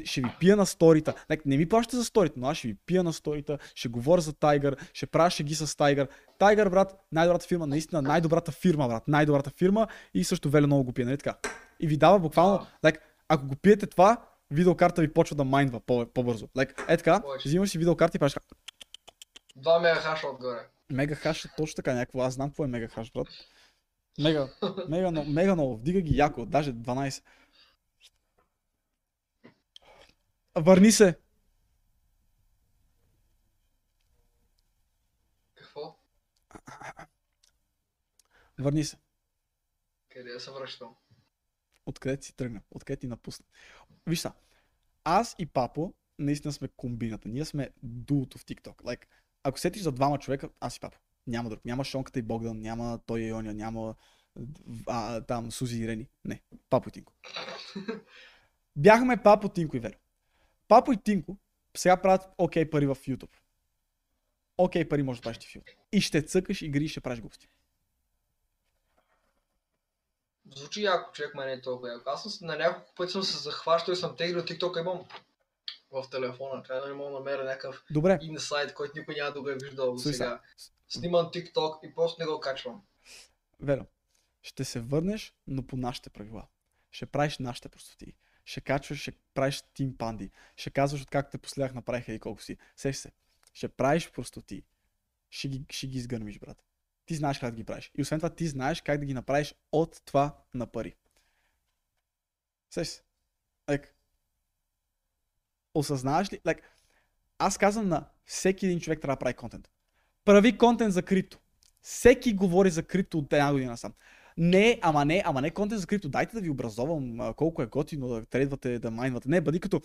ще ви пия на сторита. Не ми плащате за сторита, но аз ще ви пия на сторита, ще говоря за Tiger, ще правя шеги с Tiger. Tiger, брат, най-добрата фирма, наистина най-добрата фирма, брат. Най-добрата фирма и също Веле много го пие, нали така? И ви дава буквално, ако го пиете това, видеокарта ви почва да майнва по-бързо. Е така, взимаш си видеокарта и правиш така. 2 мегахаша отгоре. Мегахаш е точно така някакво, аз знам какво е мегахаш, брат. Мега много, вдига ги яко, даже 12. Върни се! Какво? Върни се. Къде я се връщам? Откъде си тръгна, откъде ти напусна. Виж са, аз и Папо наистина сме комбината, ние сме дуото в TikTok. Ако сетиш за двама човека, аз и Папо. Няма друг, няма Шонката и Богдан, няма той и Йоня, няма там Сузи и Рени. Не, Папо и Тинко. Бяхме Папо, Тинко и Веро. Папо и Тинко сега правят окей пари в YouTube. Окей пари може да правиш ти в YouTube. И ще цъкаш игри и ще правиш глупости. Звучи яко, човек, ме не е толкова яко. Аз на няколко пъти съм се захващал и съм теглил TikTok, имам в телефона. Трябва да мога да намеря някакъв инсайт, който никой няма да го е виждал до сега. Снимам TikTok и просто не го качвам. Веро, ще се върнеш, но по нашите правила. Ще правиш нашите простоти. Ще качваш, ще правиш Team Pandy. Ще казваш откакто те последах направиха и колко си. Сеш се. Ще правиш простоти. Ще ги изгърмиш, брат. Ти знаеш как да ги правиш. И освен това ти знаеш как да ги направиш от това на пари. Сеш се. Осъзнаваш ли? Аз казвам на всеки един човек трябва да прави контент. Прави контент за крипто. Всеки говори за крипто от една година насам. Не, контент за крипто, дайте да ви образовам колко е готино да трейдвате, да майнвате. Не, бъди като,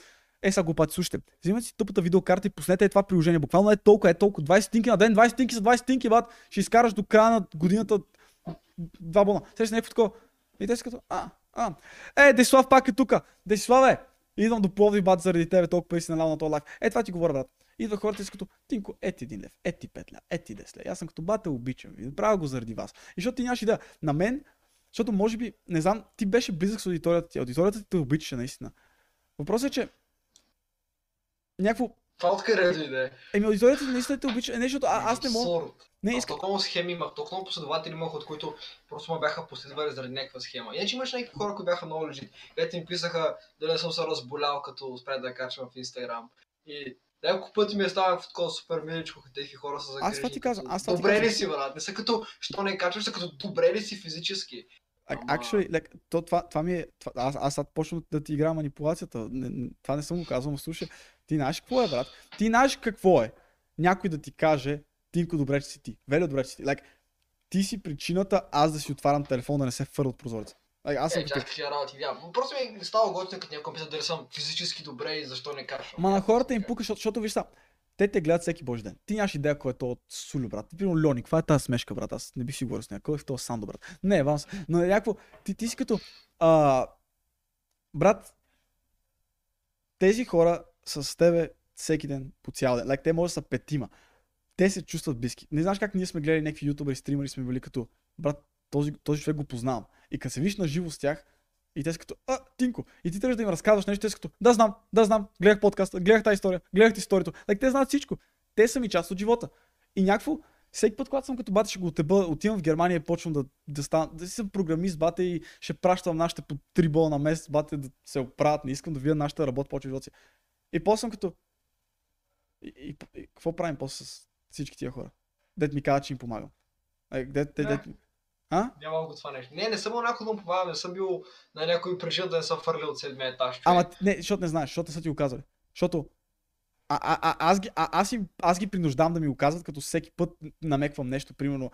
сега глупаци, слушайте, взимате си тъпата видеокарта и пуснете това приложение, буквално е толкова, 20 стинки на ден, 20 стинки за 20 стинки, бат, ще изкараш до края на годината 2 бона. Среща някакво такова, и те си като, Десислав пак е тука, Десиславе, идвам до Пловдив, бат, заради тебе, толкова пари си налял на този лайф. Е, това ти говоря, брат. Идва хората и са като, Тинко, ети 1 лев, ети 5 лев, ети 10 лев. Аз съм като, бате, обичам ви, правя го заради вас. И защото ти нямаш идея. На мен, защото може би, не знам, ти беше близък с аудиторията ти. Аудиторията ти те обичаше наистина. Въпросът е, че някакво... Това откъде дойде? Аудиторията ти наистина те обича, нещо, аз не мога... Не, аз толкова много схеми имах, толкова много последователи имах, от които просто ме бяха последвали заради някаква схема. Иначе имаш някакви хора, които бяха много лежит, където им писаха дали не съм се разболял, като спря да качвам в Инстаграм. И няколко пъти ми е ставах в такова супер миличко, като тези хора са загрижени. Аз това ти казвам, добре ли си, брат? Не са като, що не качваш, са като добре ли си физически. Actually, like, това ми е. Аз почвам да ти играя манипулацията. Това не съм го казвал, но слушай. Ти знаеш какво е, брат? Ти знаеш какво е някой да ти каже, Тинко, добре, че си ти. Велю, добре, че си ти. Like, ти си причината аз да си отварям телефон, да не се фърля от прозореца. Аз съм чакай тия работи, просто ми става готино, като някой писат дали съм физически добре и защо не кашвам. Ма на хората им пука, защото виж са, те гледат всеки божи ден. Ти нямаш идея кой е то от Сулю, брат. Ти примерно Льони, каква е тази смешка, брат? Аз не бих си говорил с някой, в този Сандо, брат. Не, вам са. Но някакво, ти си като... брат, тези хора са с тебе всеки ден, по цял ден. Like, те може да са петима. Те се чувстват близки. Не знаеш как ние сме гледали някакви ютубери, стримери, сме били като, брат, този човек го познавам. И като се виж на живо с тях, и те са като, Тинко, и ти трябва да им разказваш нещо, те са като, да знам, гледах подкаста, гледах тази история, гледах историята. Like, те знаят всичко. Те са ми част от живота. И някакво, всеки път, когато съм като бате, ще го отеба, отивам в Германия и почвам да съм програмист, бате, и ще пращам нашите по 3 бола на месец, бате, да се оправят, не искам да видя нашата работа, почва живота си. И после съм като, и какво правим после с всички тия хора? Дед ми каза, че им помагам. Няма го това нещо. Не съм някой да му помагам, не съм бил на някой причина да не съм фърлил от 7-я етаж. Ама не, защото не знаеш, защото не са ти го казали. Защото аз ги принуждавам да ми го казват, като всеки път намеквам нещо, примерно.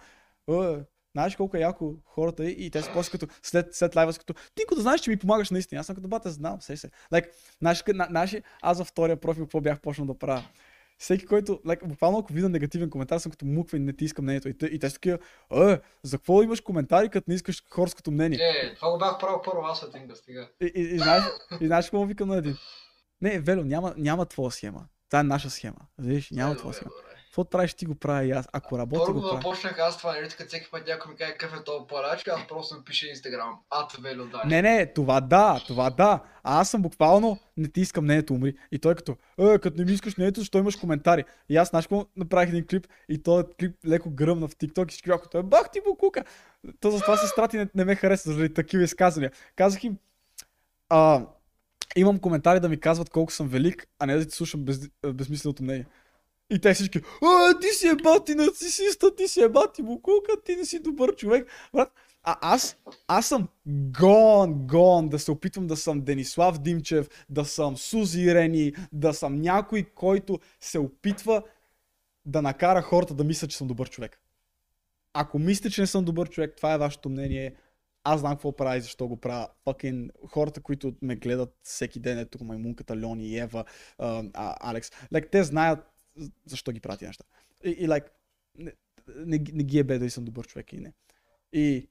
Знаеш колко е яко хората и те са после като след лайва са като Тинко, да знаеш, че ми помагаш наистина. Аз съм като бата, знам, се. Like, аз във втория профил какво бях почнал да правя. Всеки, който, буквално ако видя негативен коментар, съм като муква и не ти иска мнението. И те са такива, за какво имаш коментари, като не искаш хорското мнение? Това го бях правил първо, аз един да стига. И знаеш какво му викам на един? Не, Велю, няма твоя схема. Това е наша схема. Виж, няма твоя схема. Какво правиш, ти го правя и аз, ако работя го правя. Първо започнах аз това, нали, като всеки път някой ми каже какъв е този парач, аз просто ми пише Инстаграм. Велю Данев. Не, това да. А аз съм буквално, не ти искам мнението, умри. И той като, като не ми искаш мнението, защо имаш коментари. И аз нашко направих един клип и този клип леко гръмна в TikTok и ще кажа, той бах ти букука. То за това се страти, не ме хареса, заради такива изказвания. Казах им, имам коментари да ми казват колко съм велик, а не да ти слушам безмисленото мнение. И те всички, ти си ебати нацисиста, ти си ебати букулка, ти не си добър човек. Брат, аз съм гон да се опитвам да съм Денислав Димчев, да съм Сузи Рени, да съм някой, който се опитва да накара хората да мисля, че съм добър човек. Ако мислите, че не съм добър човек, това е вашето мнение. Аз знам какво правя и защо го правя. Хората, които ме гледат всеки ден, ето маймунката, Леони, Ева, Алекс, те знаят защо ги прати неща. Не ги е бе дали съм добър човек и не. И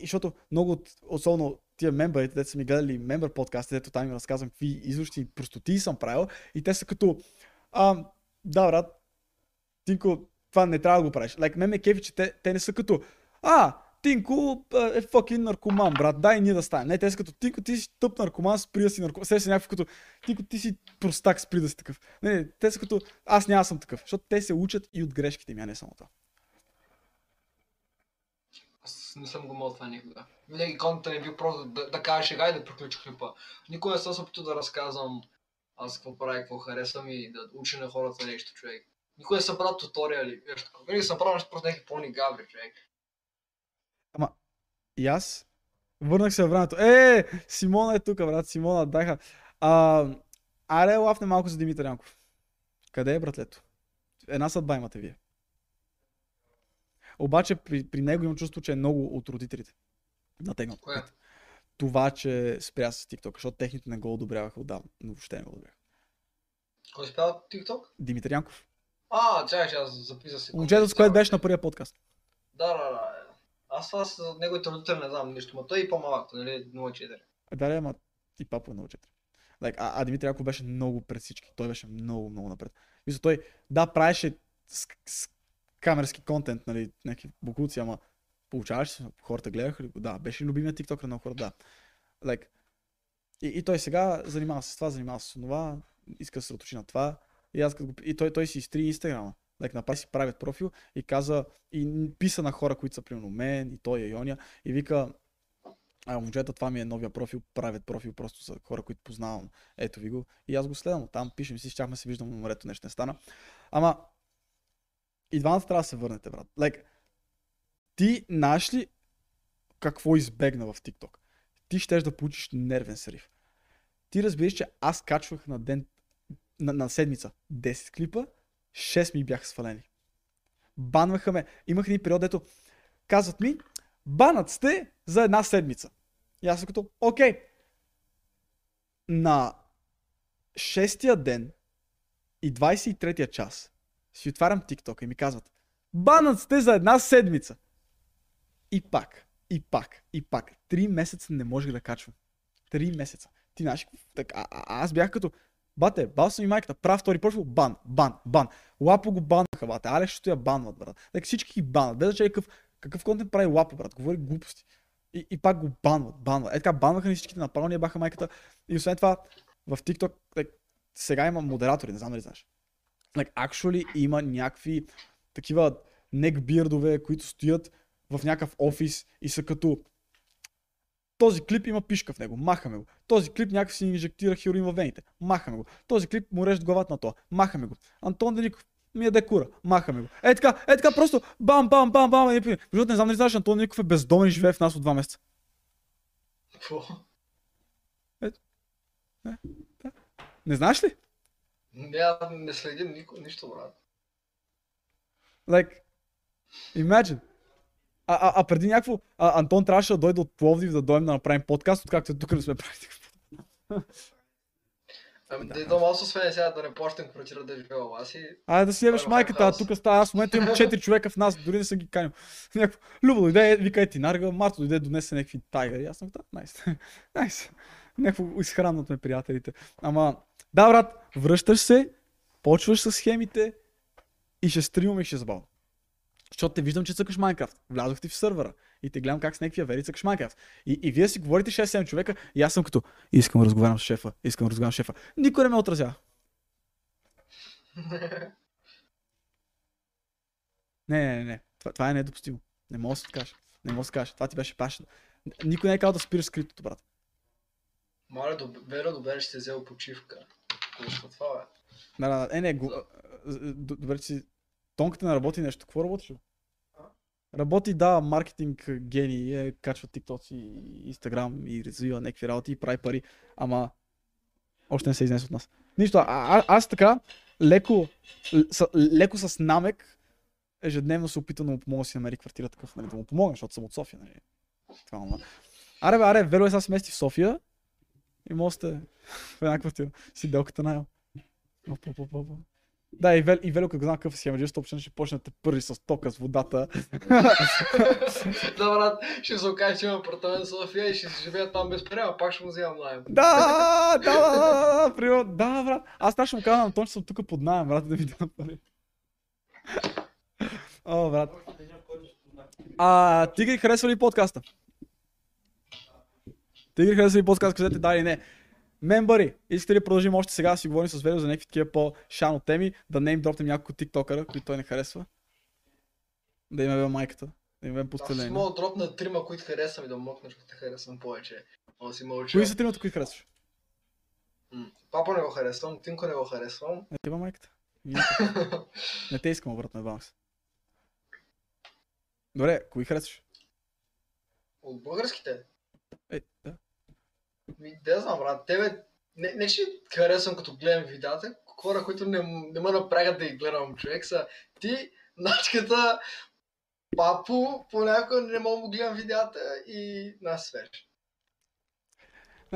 защото много от, особено тия мембърите, дето са ми гледали мембър подкаст, дето там им разказвам какви излишни простоти съм правил, и те са като, да, брат, Тинко, това не трябва да го правиш. Мен ме кефи, че те не са като, Тинко е fucking наркоман, брат, дай ние да станем. Не, те са като, Тинко, ти си тъп наркоман, спри да си наркоман. Сега си някакво като, Тинко, ти си простак, спри да си такъв. Не, те са като, аз няма съм такъв, защото те се учат и от грешките ми, а не само това. Аз не съм го мал това никога. Винаги контентът ми е бил просто да кажа шега и да приключа клипа. Никога не съм се опитал да разказвам аз какво правя, какво харесвам и да уча на хората нещо, човек. Никога не съм правил туториали, нещо. Винаги съм правил просто някакви по-нигаври, човек. Ама, и аз върнах се във времето. Симона е тука, брат, Симона даха. Аре, лафне малко за Димитър Янков. Къде е, братлето? Една съдба имате вие. Обаче при него имам чувство, че е много от родителите. на Техно. Това, че спря с TikTok, защото техните не го одобряваха отдавна, но въобще не го одобряваха. Кой спря от TikTok? Димитър Янков. Чакай, аз записах се. Момчето, с което беше на първия подкаст. Да. Аз за неговите родители не знам нищо, но той е и по-малък, нали, 0-4. Да, ама и папа е 0-4. А Димитър Янков беше много пред всички, той беше много напред. Мисля, той, да, правеше с камерски контент, нали, някакви бокуци, ама получаваш се, хората гледаха ли го, да, беше любимият TikTok на много хора, да. И той сега занимава се с това, занимава се с това, иска да се отучи на това. И той си изтри Инстаграма. Направи си правят профил и каза, и писа на хора, които са примерно мен, и той, и Йоня, и вика, момчета, това ми е новия профил, правят профил просто за хора, които познавам. Ето ви го. И аз го следвам, там пишем си, щяхме се виждам на морето, нещо не стана. Ама, и двамата трябва да се върнете, брат. Ти знаеш ли какво избегна в TikTok? Ти щеш да получиш нервен срив. Ти разбираш, че аз качвах на ден, на седмица 10 клипа, 6 ми бяха свалени. Банваха ме. Имах един период, дето казват ми, банът сте за една седмица. И аз съм като, окей. На 6-тия ден и 23-тия час си отварям TikTok и ми казват, банът сте за една седмица. И пак. 3 месеца не можех да качвам. 3 месеца. Ти знаеш, аз бях като, бате, бал съм и майката, прав втори профил, бан. Лапо го банаха, бате, Алешото я банват, брат. Всички ги банват, без значение какъв контент прави Лапо, брат, говори глупости. И пак го банват. Е така, банваха ни всичките, направо ни баха майката. И освен това, в TikTok, сега има модератори, не знам дали знаеш. Actually има някакви такива некбирдове, които стоят в някакъв офис и са като, този клип има пишка в него, махаме го. Този клип някакъв си инжектира хероин във вените, махаме го. Този клип му режат главата на това, махаме го. Антон Деников ми е декура, махаме го. Е така просто бам. Защото не знам дали знаеш, Антон Деников е бездомен и живее в нас от 2 месеца. Какво? Не знаеш ли? Не следим нищо, брат. Imagine. А преди някакво, Антон трябваше да дойде от Пловдив да дойдем да направим подкаст, откакто тук не сме правили. Да идвам аз освен сега да не плащам квартира да живея у вас и... да си ебеш майката, тук става, аз в момента имам 4 човека в нас, дори не съм ги канил. Любо дойде, вика е Тинарга, Марто дойде, донесе някакви тайгъри, аз съм така, найс. Някакво изхранват ме приятелите. Ама, да брат, връщаш се, почваш с схемите и ще стримаме и ще забавам. Защото те виждам, че цъкаш Minecraft. Влязох ти в сървъра и те гледам как с някакви авери цъкаш Minecraft. И вие си говорите 6-7 човека и аз съм като, искам да разговарям с шефа, Никой не ме отразява. Не. Това е недопустимо. Не мога да се откажа. Това ти беше пашен. Никой не е казал да спираш скриптото, брат. Моля, добре, ще се взел почивка. Колко това, бе? Добре, че си... Тонката не работи нещо. Какво работиш? Работи, да, маркетинг гений, качва TikTok и Instagram и развива някакви работи и прави пари, ама още не се изнесе от нас. Нищо, аз така леко с намек ежедневно се опитам да му помога да си намери квартира такъв, да му помогна, защото съм от София, нали? Аре, Вело е сега се мести в София и може сте в една квартира, сиделката на Ел. Да, и Велико, като знам какъв си емеджир, стопчен ще почне да те пържи с тока, с водата. Да, брат, ще се окаже, че има апартамент в София и ще си живея там безпрема, пак ще му взимам наем. Да, брат. Аз трябва ще му казвам, Антон, че съм тук под наем, брат, да ми дам пари. О, брат. Тигри, харесва ли подкаста? Казете да или не. Мембари, искате ли продължим още сега да си говорим с Велио за някакви такива по-шано теми, да не им дропнем няколко тиктокъра, които той не харесва? Да им бе майката, да им бе постеление. Аз си мога да дропна 3, които харесвам и да мокнеш, като те харесвам повече. Кои са 3, които харесваш? Папа не го харесвам, Тинко не го харесвам. Не теба майката. Не те искам обратно, ебавам се. Добре, кои харесваш? От българските? Да. Да знам, брат, тебе не ще харесвам като гледам видеата, хора, които не ме напрягат да ги гледам, човек, са ти, начката, Папо, понякога не мога да гледам видеята и нас свеж.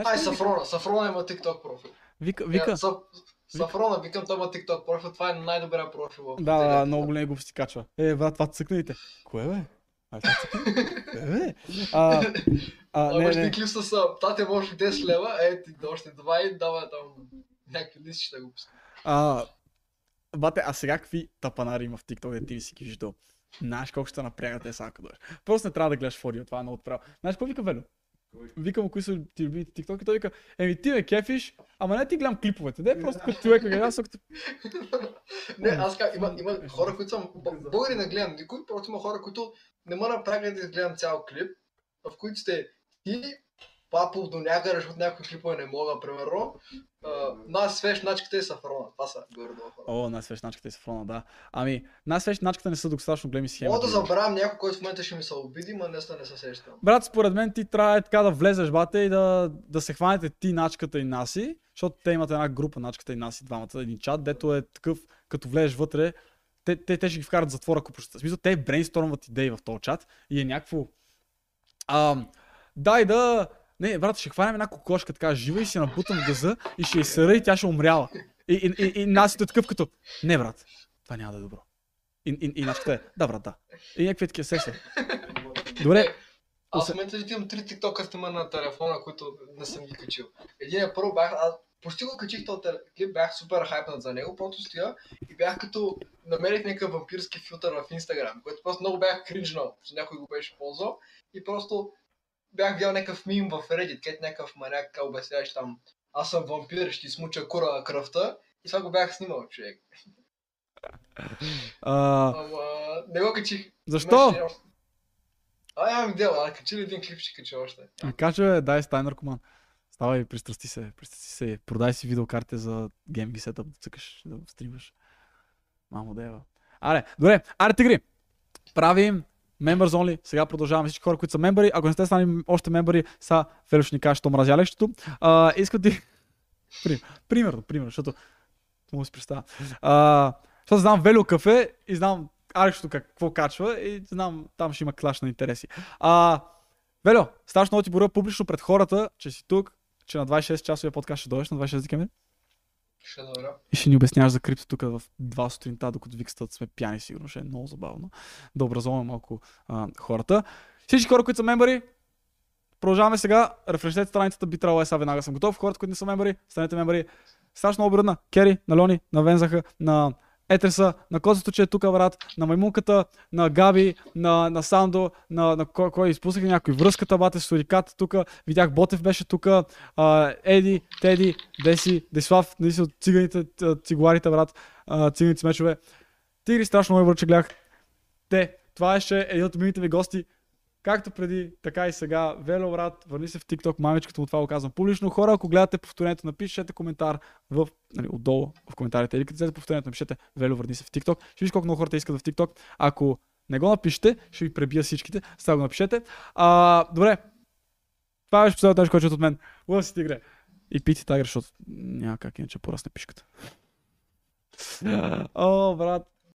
Ай, Сафрона. Сафрона има TikTok профил. Сафрона, викам, той има TikTok профил. Това е най-добрия профил в телевизията. Да, много големи глупости качва. Е, брат, това цъкнете. Кое бе? Ай, това цъкнете. Кое бе? Имаш ти клип с тате, може 10 лева, е, ти още 2 и давай там някакви листична глупости. Бате, а сега какви тапанари има в TikTok, де ти си ги виждал? Знаеш колко ще напрягат те сега като дойдеш. Просто не трябва да гледаш форио, това е много отправо. Знаеш какво вика Велю? Викам кои са ти любимите тиктоки, той вика, еми ти ме кефиш, ама не ти гледам клиповете, не просто като човека гледам, като... Не, аз как, има хора, които съм българи не гледам никой, просто има хора, които не ме напрягат да гледам цял клип, в които сте ти, Папов до някъде, защото някои клипове не мога, примерно. Най-свещначката и Сафрона. Това са гордо хора. О, най-свещначката и Сафрона, да. Ами, най-свещначката не са достатъчно големи схеми. Мога да забравям някой, който в момента ще ми се обиди, но днес не се сещам. Брат, според мен ти трябва така да влезеш, бате, и да се хванете ти, Начката и Наси, защото те имат една група, Начката и Наси, двамата, един чат, дето е такъв, като влезеш вътре, те ще ги вкарат в затвора, ако прочитат. В смисъл, те брейнстормват идеи в този чат и е някакво. Дай да. Не, брат, ще хванем една кокошка така жива и си набутам в газа и ще й съра и тя ще умряла. И Насито е такъв като, не брат, това няма да е добро. И Начката е, да брат, да. И някакви такива сесия. Добре. Аз в момента имам 3 тиктока стима на телефона, които не съм ги качил. Един е първо бях, аз почти го качих този клип, бях супер хайпнат за него, просто стоя и бях като намерих някакъв вампирски филтър в Instagram, който просто много бях кринжнал, че някой го беше ползвал и просто бях видял някакъв мим в Reddit, където някакъв маняк обясняваш там, аз съм вампир, ще смуча кура кръвта и това го бях снимал, човек. Не го качих. Защо? Нямам идея, а качи ли един клип, ще качи още. Кача, дай стай наркоман. Ставай, пристрасти се, продай си видеокарта за GameB Setup, да цъкаш, да стримаш. Мамо дева. Аре, добре, аре тигри, правим Members only, сега продължаваме всички хора, които са мембари. Ако не сте станали още мембари, са Велю ще ни каже, що мразя лещото. Искат ти... Примерно, защото... Мога да си представя. Защото знам Велю кафе и знам Алешото какво качва и знам там ще има клаш на интереси. Велю, страшно много ти боря публично пред хората, че си тук, че на 26 часовия подкаст ще дойдеш, на 26 декември. Ще добра. И ще ни обясняваш за крипто тук в 2 сутринта, докато викстат сме пияни, сигурно ще е много забавно. Да образуваме малко хората. Всички хора, които са мембари, продължаваме сега. Рефрешете страницата, би трябвало сега веднага съм готов. Хората, които не са мембари, станете мембари. Страшно обръд на Кери, на Лони, на Вензаха, на Етреса, на Козето, че е тук, брат, на Маймунката, на Габи, на Сандо, на кой изпуснах някой, връзката, бате, Сурикат тук, видях Ботев беше тук, Еди, Теди, Деси, Деслав, наистина от циганите, цигуарите, брат, циганите с мечове. Тигри, страшно много върче гледах. Това беше един от милите ви гости, както преди, така и сега. Велю, брат, върни се в TikTok, мамичката му, това го казвам публично. Хора, ако гледате повторението, напишете коментар в, отдолу в коментарите или като взете повторението, напишете Велю, върни се в TikTok. Ще виж колко много хората искат в TikTok. Ако не го напишете, ще ви пребия всичките. Сега го напишете. Добре. Това беше последното нещо, което чуете от мен. Лъв си, тигре. И пити тигре, защото няма как иначе порасне пишката. О, брат.